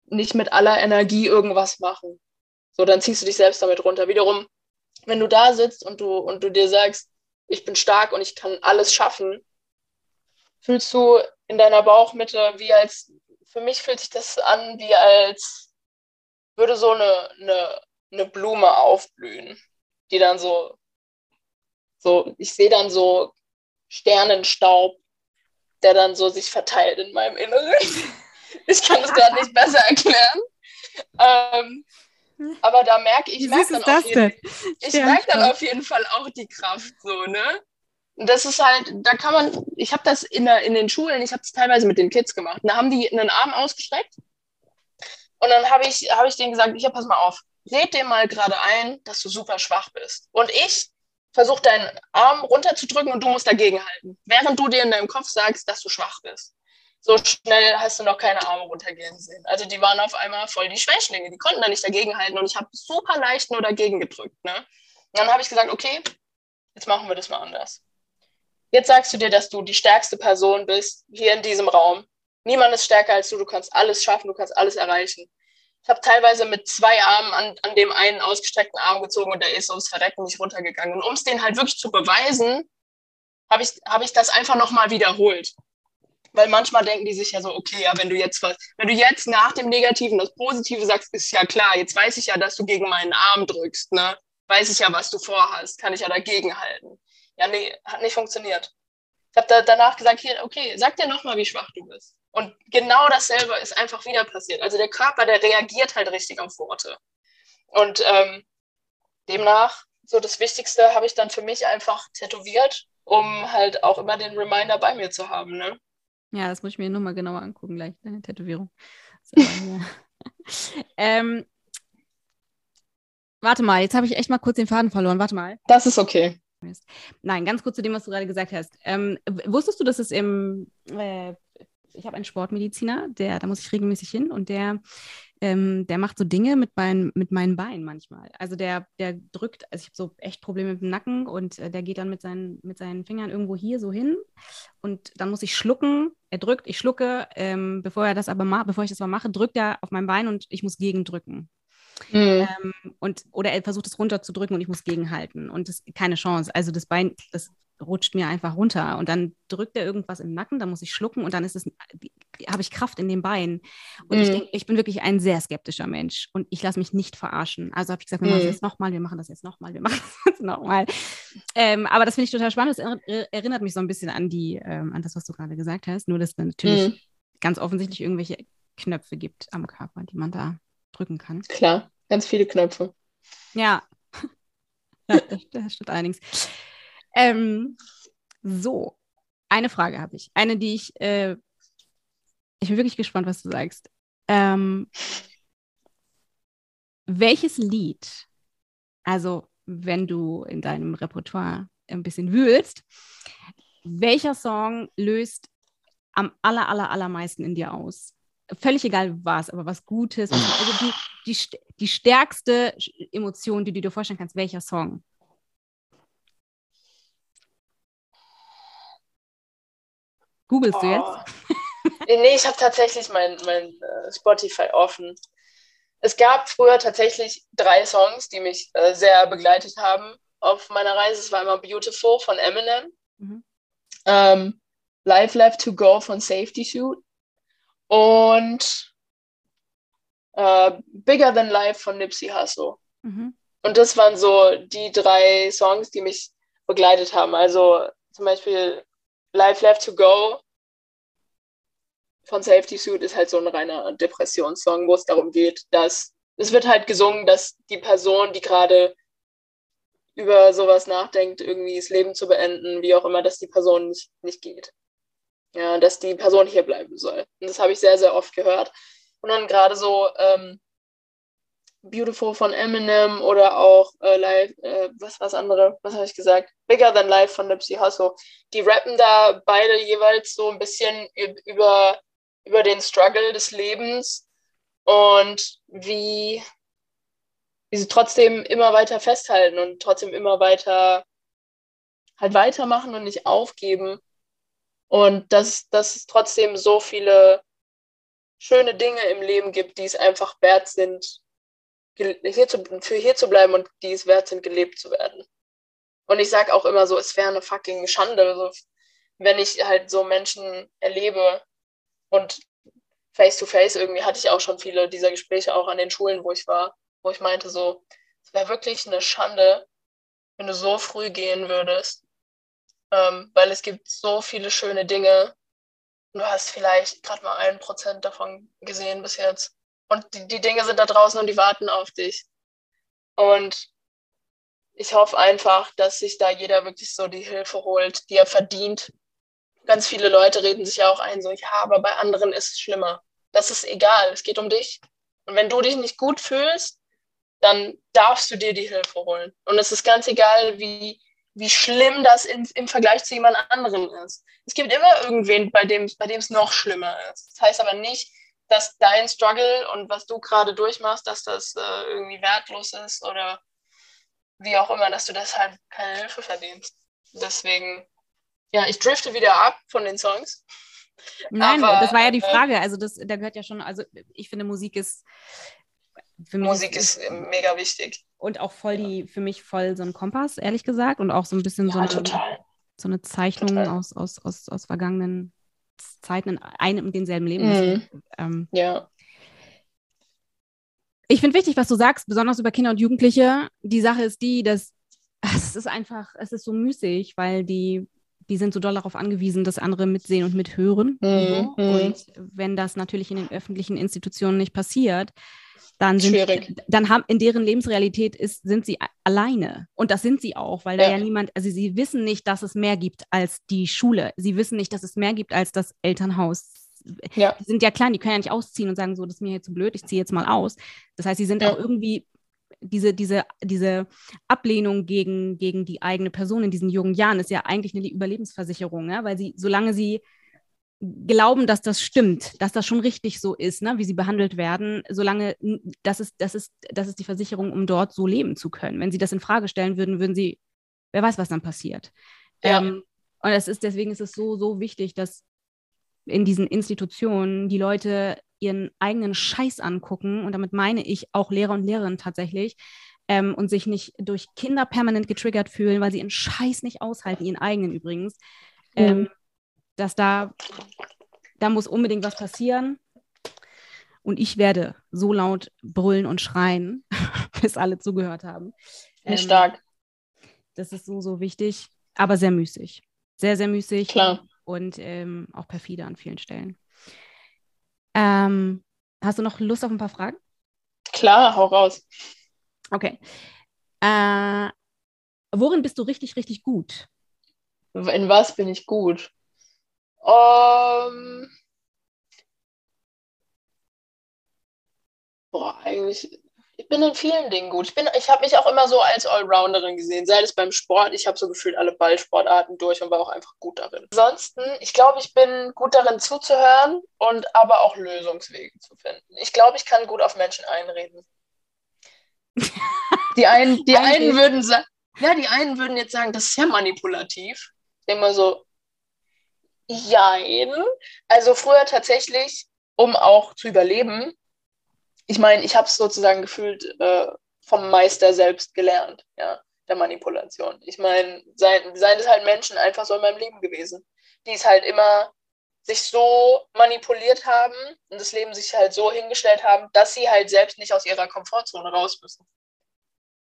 nicht mit aller Energie irgendwas machen. So, dann ziehst du dich selbst damit runter. Wiederum, wenn du da sitzt und du, und du dir sagst, ich bin stark und ich kann alles schaffen, fühlst du in deiner Bauchmitte, wie als, für mich fühlt sich das an, wie als würde so eine, eine, eine Blume aufblühen, die dann so, so, ich sehe dann so Sternenstaub, der dann so sich verteilt in meinem Inneren. Ich kann das gerade nicht besser erklären. Ähm, aber da merke ich, merk dann, auf jeden, ich merk dann auf jeden Fall auch die Kraft so, ne? Und das ist halt, da kann man, ich habe das in, der, in den Schulen, ich habe das teilweise mit den Kids gemacht. Da haben die einen Arm ausgestreckt und dann habe ich, hab ich denen gesagt, ich, ja, pass mal auf, red dir mal gerade ein, dass du super schwach bist. Und ich versuche deinen Arm runterzudrücken und du musst dagegenhalten, während du dir in deinem Kopf sagst, dass du schwach bist. So schnell hast du noch keine Arme runtergehen sehen. Also die waren auf einmal voll die Schwächlinge, die konnten da nicht dagegenhalten und ich habe super leicht nur dagegen gedrückt. Ne? Und dann habe ich gesagt, okay, jetzt machen wir das mal anders. Jetzt sagst du dir, dass du die stärkste Person bist hier in diesem Raum. Niemand ist stärker als du, du kannst alles schaffen, du kannst alles erreichen. Ich habe teilweise mit zwei Armen an, an dem einen ausgestreckten Arm gezogen und der ist ums Verrecken nicht runtergegangen. Und um es denen halt wirklich zu beweisen, habe ich, hab ich das einfach nochmal wiederholt. Weil manchmal denken die sich ja so, okay, ja, wenn du jetzt was, wenn du jetzt nach dem Negativen das Positive sagst, ist ja klar, jetzt weiß ich ja, dass du gegen meinen Arm drückst, ne? Weiß ich ja, was du vorhast, kann ich ja dagegenhalten. Ja, nee, hat nicht funktioniert. Ich habe da danach gesagt, hier, okay, sag dir nochmal, wie schwach du bist. Und genau dasselbe ist einfach wieder passiert. Also der Körper, der reagiert halt richtig auf Worte. Und ähm, demnach, so das Wichtigste habe ich dann für mich einfach tätowiert, um halt auch immer den Reminder bei mir zu haben, ne? Ja, das muss ich mir nochmal genauer angucken gleich, deine Tätowierung. So, ja. ähm, warte mal, jetzt habe ich echt mal kurz den Faden verloren, warte mal. Das ist okay. Nein, ganz kurz zu dem, was du gerade gesagt hast. Ähm, wusstest du, dass es im, äh, ich habe einen Sportmediziner, der, da muss ich regelmäßig hin und der, ähm, der macht so Dinge mit, mein, mit meinen Beinen manchmal. Also der, der drückt, also ich habe so echt Probleme mit dem Nacken und äh, der geht dann mit seinen, mit seinen Fingern irgendwo hier so hin und dann muss ich schlucken, er drückt, ich schlucke, ähm, bevor er das aber ma- bevor ich das aber mache, drückt er auf mein Bein und ich muss gegendrücken. Mhm. Ähm, und, oder er versucht es runterzudrücken und ich muss gegenhalten und das keine Chance, also das Bein, das rutscht mir einfach runter und dann drückt er irgendwas im Nacken, dann muss ich schlucken und dann ist es, habe ich Kraft in den Beinen und mhm. ich denke, ich bin wirklich ein sehr skeptischer Mensch und ich lasse mich nicht verarschen, also habe ich gesagt, wir mhm. machen das jetzt nochmal, wir machen das jetzt nochmal, wir machen das jetzt nochmal, ähm, aber das finde ich total spannend, das erinnert mich so ein bisschen an die, ähm, an das, was du gerade gesagt hast, nur dass es natürlich mhm. ganz offensichtlich irgendwelche Knöpfe gibt am Körper, die man da drücken kann. Klar, ganz viele Knöpfe. Ja, da, da steht einiges. Ähm, so, eine Frage habe ich. Eine, die ich, äh, ich bin wirklich gespannt, was du sagst. Ähm, welches Lied, also wenn du in deinem Repertoire ein bisschen wühlst, welcher Song löst am aller, aller, allermeisten in dir aus? Völlig egal was, aber was Gutes. Also die, die, die stärkste Emotion, die du dir vorstellen kannst, welcher Song? Googlest oh. du jetzt? Nee, ich habe tatsächlich mein, mein Spotify offen. Es gab früher tatsächlich drei Songs, die mich äh, sehr begleitet haben auf meiner Reise. Es war einmal Beautiful von Eminem, mhm. ähm, Life Left to Go von SafetySuit, und äh, Bigger Than Life von Nipsey Hussle. Mhm. Und das waren so die drei Songs, die mich begleitet haben. Also zum Beispiel Life Left to Go von SafetySuit ist halt so ein reiner Depressionssong, wo es darum geht, dass es wird halt gesungen, dass die Person, die gerade über sowas nachdenkt, irgendwie das Leben zu beenden, wie auch immer, dass die Person nicht, nicht geht. Ja, dass die Person hier bleiben soll. Und das habe ich sehr, sehr oft gehört. Und dann gerade so ähm, Beautiful von Eminem oder auch äh, Live, äh, was war das andere, was habe ich gesagt? Bigger Than Life von Nipsey Hussle. Die rappen da beide jeweils so ein bisschen über, über den Struggle des Lebens und wie, wie sie trotzdem immer weiter festhalten und trotzdem immer weiter halt weitermachen und nicht aufgeben. Und dass, dass es trotzdem so viele schöne Dinge im Leben gibt, die es einfach wert sind, hier zu, für hier zu bleiben und die es wert sind, gelebt zu werden. Und ich sage auch immer so, es wäre eine fucking Schande, so, wenn ich halt so Menschen erlebe und face-to-face irgendwie hatte ich auch schon viele dieser Gespräche auch an den Schulen, wo ich war, wo ich meinte so, es wäre wirklich eine Schande, wenn du so früh gehen würdest, ähm, weil es gibt so viele schöne Dinge und du hast vielleicht gerade mal ein Prozent davon gesehen bis jetzt. Und die, die Dinge sind da draußen und die warten auf dich. Und ich hoffe einfach, dass sich da jeder wirklich so die Hilfe holt, die er verdient. Ganz viele Leute reden sich ja auch ein, so, ja, aber bei anderen ist es schlimmer. Das ist egal, es geht um dich. Und wenn du dich nicht gut fühlst, dann darfst du dir die Hilfe holen. Und es ist ganz egal, wie, wie schlimm das in, im Vergleich zu jemand anderem ist. Es gibt immer irgendwen, bei dem bei dem es noch schlimmer ist. Das heißt aber nicht, dass dein Struggle und was du gerade durchmachst, dass das äh, irgendwie wertlos ist oder wie auch immer, dass du deshalb keine Hilfe verdienst. Deswegen, ja, ich drifte wieder ab von den Songs. Nein, aber, das war ja die Frage. Äh, also das, da gehört ja schon, also ich finde, Musik ist für mich Musik ist mega wichtig. Und auch voll die, für mich voll so ein Kompass, ehrlich gesagt. Und auch so ein bisschen ja, so, eine, total. so eine Zeichnung total. aus aus aus aus vergangenen Zeiten in einem und denselben Leben. Mhm. Ist, ähm, ja. Ich finde wichtig, was du sagst, besonders über Kinder und Jugendliche. Die Sache ist die, dass es ist einfach, es ist so müßig, weil die, die sind so doll darauf angewiesen, dass andere mitsehen und mithören. Mhm. So. Und wenn das natürlich in den öffentlichen Institutionen nicht passiert, dann sind Schwierig. dann haben in deren Lebensrealität ist, sind sie alleine. Und das sind sie auch, weil ja. da ja niemand, also sie wissen nicht, dass es mehr gibt als die Schule. Sie wissen nicht, dass es mehr gibt als das Elternhaus. Ja. Die sind ja klein, die können ja nicht ausziehen und sagen, so, das ist mir jetzt zu blöd, ich ziehe jetzt mal aus. Das heißt, sie sind ja. auch irgendwie diese, diese, diese Ablehnung gegen, gegen die eigene Person in diesen jungen Jahren ist ja eigentlich eine Überlebensversicherung, ja? Weil sie, solange sie glauben, dass das stimmt, dass das schon richtig so ist, ne, wie sie behandelt werden, solange das ist, das ist, das ist die Versicherung, um dort so leben zu können. Wenn sie das in Frage stellen würden, würden sie, wer weiß, was dann passiert. Ja. Ähm, und das ist, deswegen ist es so, so wichtig, dass in diesen Institutionen die Leute ihren eigenen Scheiß angucken, und damit meine ich auch Lehrer und Lehrerinnen tatsächlich, ähm, und sich nicht durch Kinder permanent getriggert fühlen, weil sie ihren Scheiß nicht aushalten, ihren eigenen übrigens. Mhm. Ähm, dass da, da muss unbedingt was passieren. Und ich werde so laut brüllen und schreien, bis alle zugehört haben. Ähm, stark. Das ist so, so wichtig, aber sehr müßig. Sehr, sehr müßig. Klar. Und ähm, auch perfide an vielen Stellen. Ähm, hast du noch Lust auf ein paar Fragen? Klar, hau raus. Okay. Äh, worin bist du richtig, richtig gut? In was bin ich gut? Um, boah, eigentlich, ich bin in vielen Dingen gut. Ich bin, ich habe mich auch immer so als Allrounderin gesehen, sei es beim Sport. Ich habe so gefühlt alle Ballsportarten durch und war auch einfach gut darin. Ansonsten, ich glaube, ich bin gut darin zuzuhören und aber auch Lösungswege zu finden. Ich glaube, ich kann gut auf Menschen einreden. Die einen, die einen würden sagen, ja, die einen würden jetzt sagen, das ist ja manipulativ. Ich denke mal so, jein. Also früher tatsächlich, um auch zu überleben. Ich meine, ich habe es sozusagen gefühlt äh, vom Meister selbst gelernt, ja, der Manipulation. Ich meine, seien es halt Menschen einfach so in meinem Leben gewesen, die es halt immer sich so manipuliert haben und das Leben sich halt so hingestellt haben, dass sie halt selbst nicht aus ihrer Komfortzone raus müssen.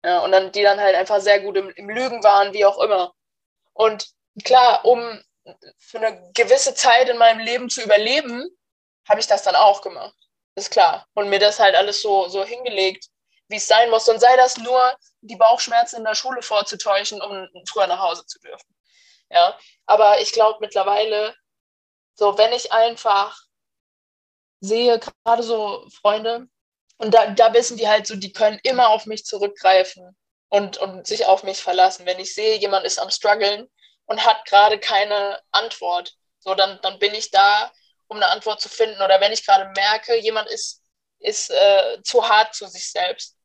Ja, und dann die dann halt einfach sehr gut im, im Lügen waren, wie auch immer. Und klar, um für eine gewisse Zeit in meinem Leben zu überleben, habe ich das dann auch gemacht. Ist klar. Und mir das halt alles so, so hingelegt, wie es sein muss. Und sei das nur, die Bauchschmerzen in der Schule vorzutäuschen, um früher nach Hause zu dürfen. Ja. Aber ich glaube mittlerweile, so wenn ich einfach sehe, gerade so Freunde, Und da, da wissen die halt so, die können immer auf mich zurückgreifen und, und sich auf mich verlassen. Wenn ich sehe, jemand ist am Struggeln und hat gerade keine Antwort, so dann, dann bin ich da, um eine Antwort zu finden. Oder wenn ich gerade merke, jemand ist, ist äh, zu hart zu sich selbst,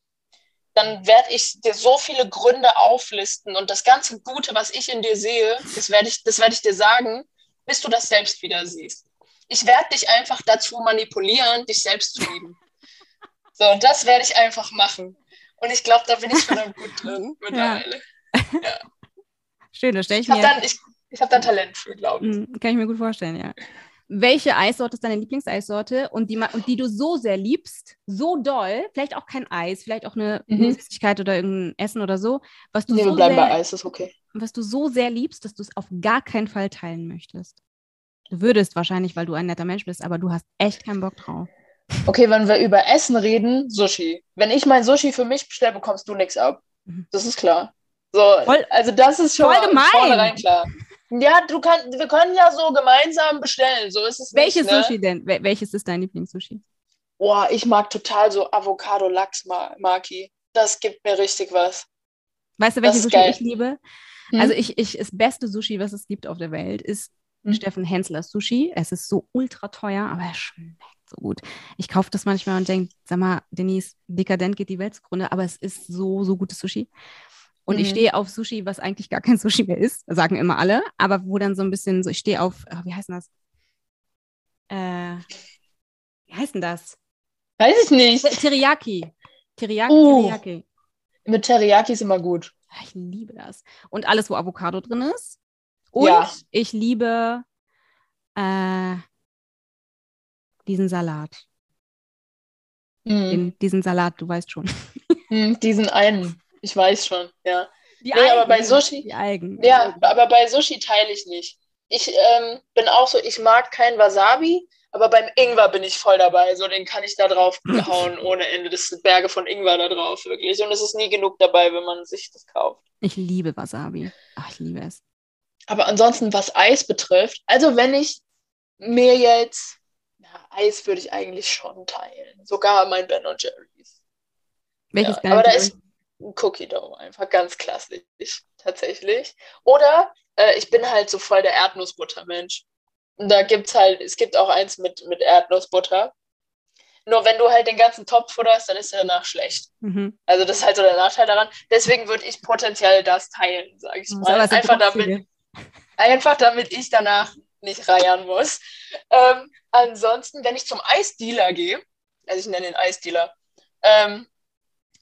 dann werde ich dir so viele Gründe auflisten und das ganze Gute, was ich in dir sehe, das werde ich, das werde ich dir sagen, bis du das selbst wieder siehst. Ich werde dich einfach dazu manipulieren, dich selbst zu lieben. So, und das werde ich einfach machen. Und ich glaube, da bin ich schon gut drin mittlerweile. Ja. Ja. Schön, das stelle ich, ich mir. Dann, ich ich habe da Talent für, glaube ich. Kann ich mir gut vorstellen, ja. Welche Eissorte ist deine Lieblingseissorte und die, und die du so sehr liebst, so doll, vielleicht auch kein Eis, vielleicht auch eine mhm. Süßigkeit oder irgendein Essen oder so, was du, nee, so wir bleiben sehr, bei Eis, ist okay. Was du so sehr liebst, dass du es auf gar keinen Fall teilen möchtest. Du würdest wahrscheinlich, weil du ein netter Mensch bist, aber du hast echt keinen Bock drauf. Okay, wenn wir über Essen reden, Sushi. Wenn ich mein Sushi für mich bestelle, bekommst du nichts ab. Mhm. Das ist klar. So, voll, also das ist schon voll gemein. Vornherein klar. Ja, du kann, wir können ja so gemeinsam bestellen, so ist es nicht. Welches, ne? Sushi denn? Wel- welches ist dein Lieblings-Sushi? Boah, ich mag total so Avocado-Lachs-Maki. Das gibt mir richtig was. Weißt du, welches Sushi geil. Ich liebe? Hm? Also ich, ich, das beste Sushi, was es gibt auf der Welt, ist hm. Steffen Henslers Sushi. Es ist so ultra teuer, aber es schmeckt so gut. Ich kaufe das manchmal und denke, sag mal, Denise, dekadent geht die Welt zugrunde, aber es ist so, so gutes Sushi. Und mhm. ich stehe auf Sushi, was eigentlich gar kein Sushi mehr ist, sagen immer alle. Aber wo dann so ein bisschen so, ich stehe auf, oh, wie heißt denn das? Äh, wie heißt denn das? Weiß ich nicht. Teriyaki. Teriyaki, uh, Teriyaki. Mit Teriyaki ist immer gut. Ich liebe das. Und alles, wo Avocado drin ist. Und ja. ich liebe äh, diesen Salat. Mhm. Den, diesen Salat, du weißt schon. Mhm, diesen einen. Ich weiß schon, ja. Die nee, Algen, aber bei Sushi, die Algen. Ja, aber bei Sushi teile ich nicht. Ich ähm, bin auch so, ich mag kein Wasabi, aber beim Ingwer bin ich voll dabei. So, den kann ich da drauf hauen ohne Ende. Das sind Berge von Ingwer da drauf, wirklich. Und es ist nie genug dabei, wenn man sich das kauft. Ich liebe Wasabi. Ach, ich liebe es. Aber ansonsten, was Eis betrifft, also wenn ich mir jetzt, na, Eis würde ich eigentlich schon teilen. Sogar mein Ben und Jerry's. Welches ja, Ben und Jerry's? Ein Cookie Dough, einfach ganz klassisch, tatsächlich. Oder äh, ich bin halt so voll der Erdnussbutter-Mensch. Und da gibt's halt, es gibt auch eins mit, mit Erdnussbutter. Nur wenn du halt den ganzen Topf futterst, dann ist er danach schlecht. Mhm. Also das ist halt so der Nachteil daran. Deswegen würde ich potenziell das teilen, sage ich mal. Einfach damit, einfach damit ich danach nicht reiern muss. Ähm, ansonsten, wenn ich zum Eisdealer gehe, also ich nenne den Eisdealer, ähm,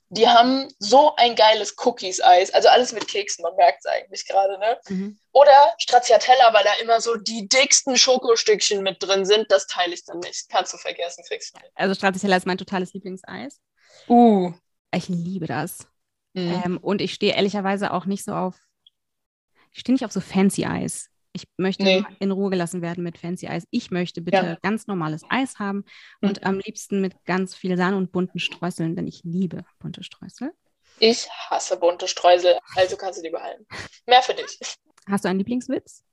die haben so ein geiles Cookies-Eis. Also alles mit Keksen, man merkt es eigentlich gerade, ne? Mhm. Oder Stracciatella, weil da immer so die dicksten Schokostückchen mit drin sind. Das teile ich dann nicht. Kannst du vergessen, kriegst du nicht. Also Stracciatella ist mein totales Lieblingseis. Uh. Ich liebe das. Mhm. Ähm, und ich stehe ehrlicherweise auch nicht so auf... Ich stehe nicht auf so Fancy-Eis. Ich möchte nee. in Ruhe gelassen werden mit Fancy-Eis. Ich möchte bitte ja. ganz normales Eis haben und mhm. am liebsten mit ganz viel Sahne und bunten Streuseln, denn ich liebe bunte Streusel. Ich hasse bunte Streusel, also kannst du die behalten. Mehr für dich. Hast du einen Lieblingswitz?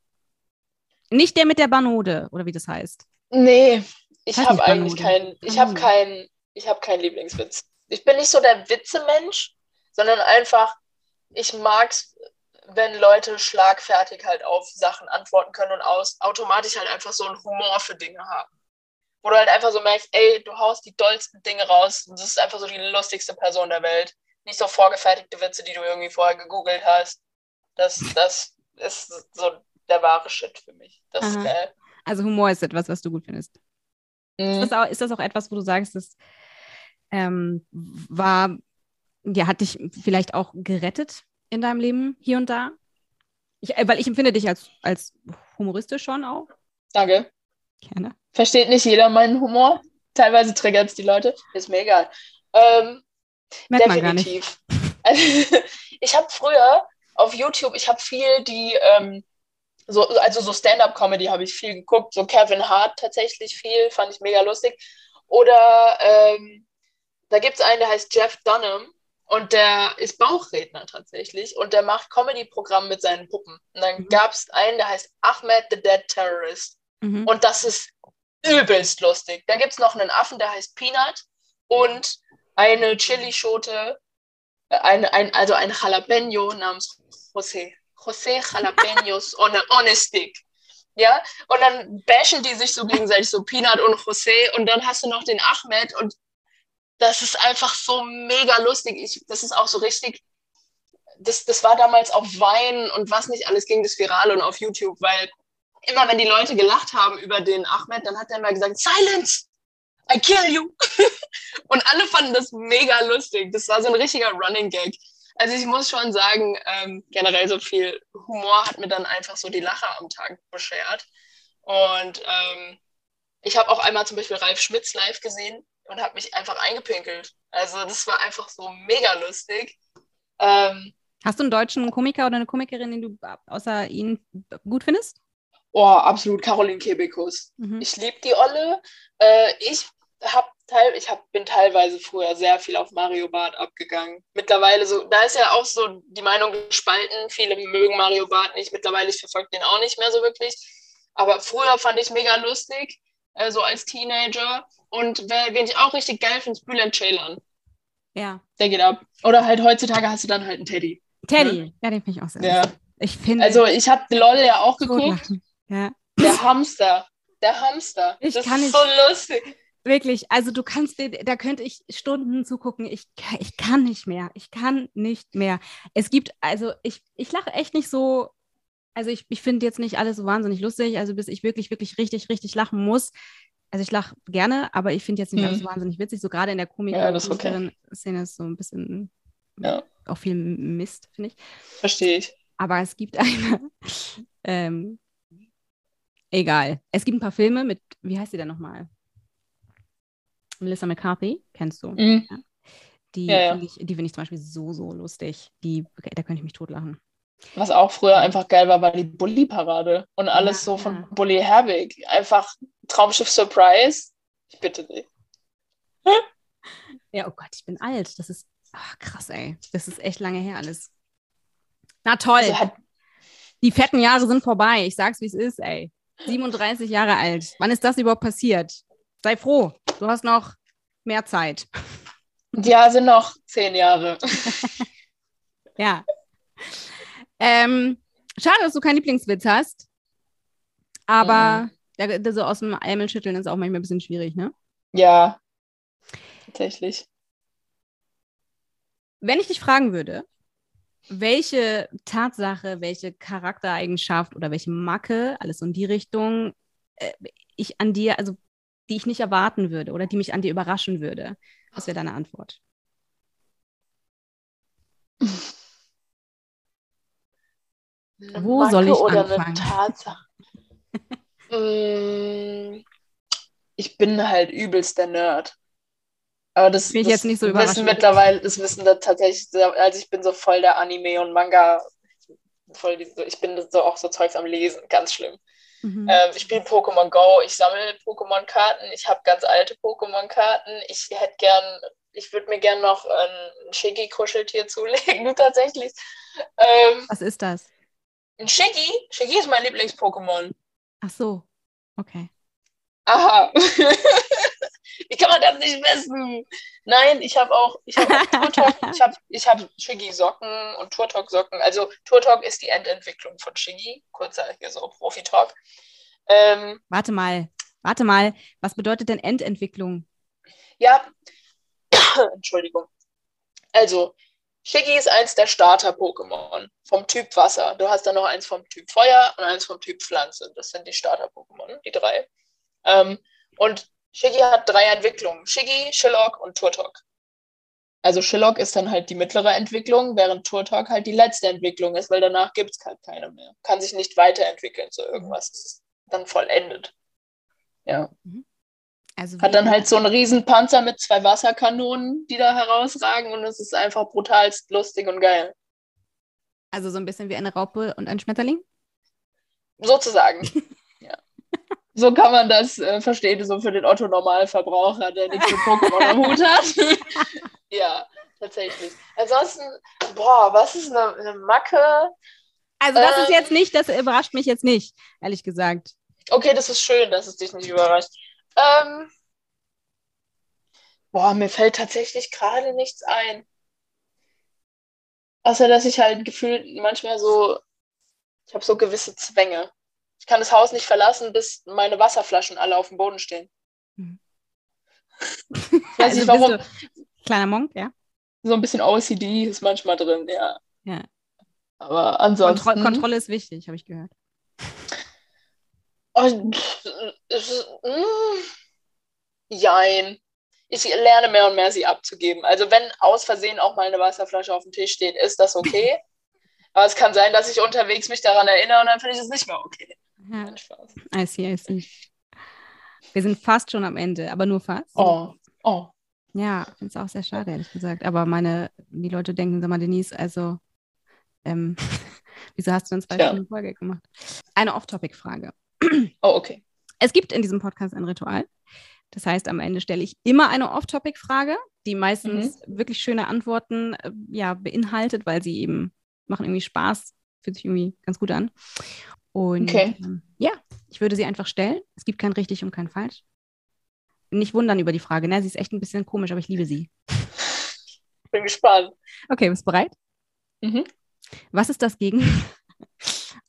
Nicht der mit der Banode, oder wie das heißt? Nee, ich habe eigentlich keinen, ich habe keinen, ich habe keinen Lieblingswitz. Ich bin nicht so der Witzemensch, sondern einfach, ich mag's, wenn Leute schlagfertig halt auf Sachen antworten können und aus, automatisch halt einfach so einen Humor für Dinge haben. Wo du halt einfach so merkst, ey, du haust die dollsten Dinge raus und das ist einfach so die lustigste Person der Welt. Nicht so vorgefertigte Witze, die du irgendwie vorher gegoogelt hast. Das, das ist so der wahre Shit für mich. Das ist geil. Also Humor ist etwas, was du gut findest. Mhm. Ist das auch, ist das auch etwas, wo du sagst, das ähm, war, ja, hat dich vielleicht auch gerettet? In deinem Leben, hier und da? Ich, weil ich empfinde dich als, als humoristisch schon auch. Danke. Gerne. Versteht nicht jeder meinen Humor. Teilweise triggert es die Leute. Ist mir egal. Ähm, definitiv. Also, ich habe früher auf YouTube, ich habe viel die, ähm, so, also so Stand-Up-Comedy habe ich viel geguckt. So Kevin Hart tatsächlich viel, fand ich mega lustig. Oder ähm, da gibt es einen, der heißt Jeff Dunham. Und der ist Bauchredner tatsächlich und der macht Comedy-Programm mit seinen Puppen. Und dann mhm. gab es einen, der heißt Ahmed the Dead Terrorist. Mhm. Und das ist übelst lustig. Dann gibt es noch einen Affen, der heißt Peanut. Und eine Chilischote, eine, ein, also ein Jalapeno namens José. José Jalapenos on a, on a stick. Ja? Und dann bashen die sich so gegenseitig, so Peanut und José. Und dann hast du noch den Ahmed. Und das ist einfach so mega lustig. Ich, das ist auch so richtig, das, das war damals auch Wein und was nicht alles ging, das Virale und auf YouTube, weil immer wenn die Leute gelacht haben über den Ahmed, dann hat er immer gesagt, Silence! I kill you! Und alle fanden das mega lustig. Das war so ein richtiger Running Gag. Also ich muss schon sagen, ähm, generell so viel Humor hat mir dann einfach so die Lacher am Tag beschert. Und ähm, ich habe auch einmal zum Beispiel Ralf Schmitz live gesehen und habe mich einfach eingepinkelt. Also das war einfach so mega lustig. Ähm, Hast du einen deutschen Komiker oder eine Komikerin, den du außer ihnen gut findest? Oh, absolut, Carolin Kebekus. Mhm. Ich liebe die Olle. Äh, ich hab teil, ich hab, bin teilweise früher sehr viel auf Mario Barth abgegangen. Mittlerweile, so, da ist ja auch so die Meinung gespalten. Viele mögen Mario Barth nicht. Mittlerweile, ich verfolge den auch nicht mehr so wirklich. Aber früher fand ich mega lustig, äh, so als Teenager. Und wer, wen ich auch richtig geil finde, ist Bülent Ceylan. Ja. Der geht ab. Oder halt heutzutage hast du dann halt einen Teddy. Teddy, ne? Ja, den finde ich auch sehr ja. Ich finde. Also ich habe LOL ja auch geguckt. Ja. Der Hamster, der Hamster, ich das kann ist so nicht, lustig. Wirklich, also du kannst, da könnte ich Stunden zugucken, ich, ich kann nicht mehr, ich kann nicht mehr. Es gibt, also ich, ich lache echt nicht so, also ich, ich finde jetzt nicht alles so wahnsinnig lustig, also bis ich wirklich, wirklich richtig, richtig lachen muss. Also ich lache gerne, aber ich finde jetzt nicht hm. alles wahnsinnig witzig, so gerade in der Komik-Szene ja, ist so ein bisschen ja. auch viel Mist, finde ich. Verstehe ich. Aber es gibt eine, ähm, egal. Es gibt ein paar Filme mit, wie heißt sie denn nochmal? Melissa McCarthy, kennst du? Mhm. Ja. Die ja, ja. finde ich, die find ich zum Beispiel so, so lustig. Die, da könnte ich mich totlachen. Was auch früher einfach geil war, war die Bully-Parade. Und alles ja, so von ja. Bully Herbig. Einfach Traumschiff Surprise. Ich bitte dich. Ja, oh Gott, ich bin alt. Das ist ach, krass, ey. Das ist echt lange her alles. Na toll. Also hat, die fetten Jahre sind vorbei. Ich sag's, wie es ist, ey. siebenunddreißig Jahre alt. Wann ist das überhaupt passiert? Sei froh, du hast noch mehr Zeit. Ja, sind noch zehn Jahre. Ja. Ähm, schade, dass du keinen Lieblingswitz hast. Aber ja. da, so aus dem Ärmel schütteln ist auch manchmal ein bisschen schwierig, ne? Ja, tatsächlich. Wenn ich dich fragen würde, welche Tatsache, welche Charaktereigenschaft oder welche Macke, alles so in die Richtung, ich an dir, also die ich nicht erwarten würde oder die mich an dir überraschen würde, was wäre deine Antwort? Eine Wo Macke soll ich oder anfangen? Eine Tatsache? Ich bin halt übelst der Nerd. Aber das, ich das jetzt nicht so wissen mittlerweile, das wissen da tatsächlich, also ich bin so voll der Anime und Manga, voll diese, ich bin so auch so Zeugs am Lesen, ganz schlimm. Mhm. Ähm, ich spiele Pokémon Go, ich sammle Pokémon-Karten, ich habe ganz alte Pokémon-Karten, ich hätte gern, ich würde mir gern noch ein Shiggy-Kuscheltier zulegen, tatsächlich. Ähm, Was ist das? Ein Shiggy? Shiggy ist mein Lieblings-Pokémon. Ach so, okay. Aha. Wie kann man das nicht wissen? Nein, ich habe auch, ich habe Turtok, ich habe ich hab Shiggy-Socken und Turtok-Socken. Also Turtok ist die Endentwicklung von Shiggy, kurzer hier so Profi-Talk. Ähm, warte mal, warte mal, was bedeutet denn Endentwicklung? Ja, Entschuldigung. Also, Shiggy ist eins der Starter-Pokémon vom Typ Wasser. Du hast dann noch eins vom Typ Feuer und eins vom Typ Pflanze. Das sind die Starter-Pokémon, die drei. Ähm, und Shiggy hat drei Entwicklungen. Shiggy, Shillock und Turtok. Also Shillock ist dann halt die mittlere Entwicklung, während Turtok halt die letzte Entwicklung ist, weil danach gibt es halt keine mehr. Kann sich nicht weiterentwickeln zu irgendwas. Das ist dann vollendet. Ja. Also hat dann halt so einen riesen Panzer mit zwei Wasserkanonen, die da herausragen und es ist einfach brutalst lustig und geil. Also so ein bisschen wie eine Raupe und ein Schmetterling? Sozusagen. Ja. So kann man das äh, verstehen, so für den Otto-Normalverbraucher, der nichts mit Pokémon am Hut hat. Ja, tatsächlich. Ansonsten, boah, was ist eine, eine Macke? Also das ähm, ist jetzt nicht, das überrascht mich jetzt nicht, ehrlich gesagt. Okay, das ist schön, dass es dich nicht überrascht. Ähm, Boah, mir fällt tatsächlich gerade nichts ein. Außer, dass ich halt gefühlt manchmal so, ich habe so gewisse Zwänge. Ich kann das Haus nicht verlassen, bis meine Wasserflaschen alle auf dem Boden stehen. Hm. Ich weiß also nicht, warum. Kleiner Monk, ja. So ein bisschen O C D ist manchmal drin, ja. Ja. Aber ansonsten... Kontro- Kontrolle ist wichtig, habe ich gehört. Und, mm, jein. Ich lerne mehr und mehr, sie abzugeben. Also wenn aus Versehen auch mal eine Wasserflasche auf dem Tisch steht, ist das okay. Aber es kann sein, dass ich unterwegs mich daran erinnere und dann finde ich es nicht mehr okay. Ja. Kein Spaß. I see, I see. Wir sind fast schon am Ende, aber nur fast. Oh, oh. Ja, ich finde es auch sehr schade, ehrlich gesagt. Aber meine, die Leute denken, sag mal, Denise, also, ähm, wieso hast du uns zwei ja. Stunden Folge gemacht? Eine Off-Topic-Frage. Oh, okay. Es gibt in diesem Podcast ein Ritual. Das heißt, am Ende stelle ich immer eine Off-Topic-Frage, die meistens mhm. wirklich schöne Antworten äh, ja, beinhaltet, weil sie eben machen irgendwie Spaß, fühlt sich irgendwie ganz gut an. Und okay. ähm, ja, ich würde sie einfach stellen. Es gibt kein richtig und kein falsch. Nicht wundern über die Frage, ne? Sie ist echt ein bisschen komisch, aber ich liebe sie. Ich bin gespannt. Okay, bist du bereit? Mhm. Was ist das Gegen...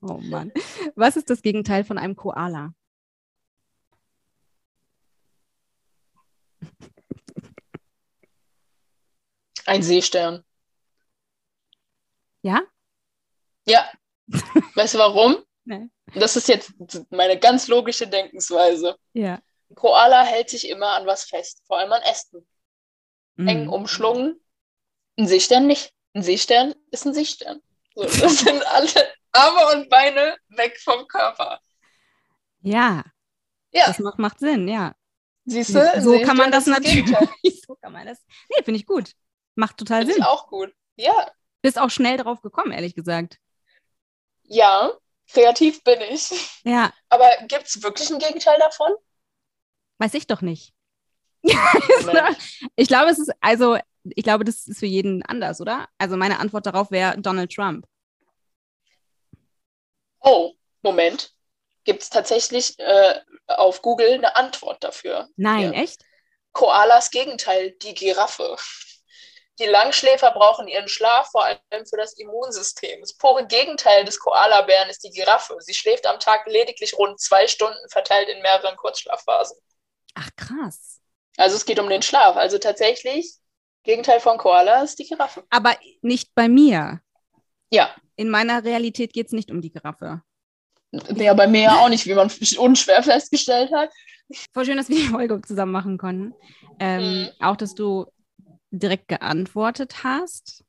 oh Mann. Was ist das Gegenteil von einem Koala? Ein Seestern. Ja? Ja. Weißt du warum? Nein. Das ist jetzt meine ganz logische Denkensweise. Ja. Koala hält sich immer an was fest, vor allem an Ästen. Mm. Eng umschlungen. Ein Seestern nicht. Ein Seestern ist ein Seestern. So, das sind alle Arme und Beine weg vom Körper. Ja. Ja. Das macht, macht Sinn, ja. Siehst du? So kann man das natürlich. So kann man das. Nee, finde ich gut. Macht total Sinn. Finde ich auch gut. Ja. Bist auch schnell drauf gekommen, ehrlich gesagt. Ja, kreativ bin ich. Ja. Aber gibt es wirklich ein Gegenteil davon? Weiß ich doch nicht. Ich glaube, es ist, also, ich glaube, das ist für jeden anders, oder? Also meine Antwort darauf wäre Donald Trump. Oh, Moment. Gibt es tatsächlich äh, auf Google eine Antwort dafür? Nein, ja. Echt? Koalas Gegenteil, die Giraffe. Die Langschläfer brauchen ihren Schlaf vor allem für das Immunsystem. Das pure Gegenteil des Koalabären ist die Giraffe. Sie schläft am Tag lediglich rund zwei Stunden, verteilt in mehreren Kurzschlafphasen. Ach, krass. Also es geht um den Schlaf. Also tatsächlich, Gegenteil von Koala ist die Giraffe. Aber nicht bei mir. Ja. In meiner Realität geht es nicht um die Giraffe. Ja, bei mir ja auch nicht, wie man unschwer festgestellt hat. Voll schön, dass wir die Folge zusammen machen konnten. Ähm, mhm. Auch, dass du direkt geantwortet hast.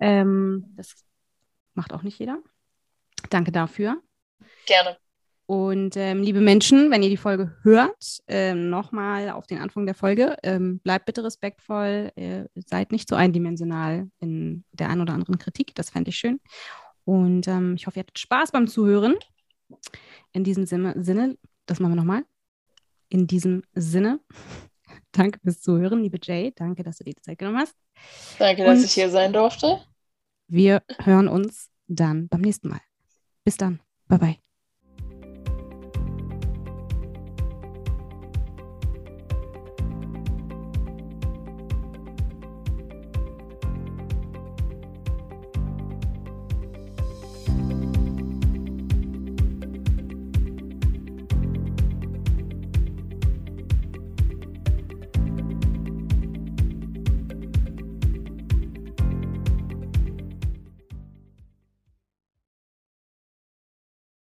Ähm, das macht auch nicht jeder. Danke dafür. Gerne. Und ähm, liebe Menschen, wenn ihr die Folge hört, ähm, nochmal auf den Anfang der Folge, ähm, bleibt bitte respektvoll, äh, seid nicht so eindimensional in der einen oder anderen Kritik, das fände ich schön. Und ähm, ich hoffe, ihr hattet Spaß beim Zuhören. In diesem Sinne, das machen wir nochmal, in diesem Sinne, danke fürs Zuhören, liebe Jay. Danke, dass du dir die Zeit genommen hast. Danke, und dass ich hier sein durfte. Wir hören uns dann beim nächsten Mal. Bis dann. Bye, bye.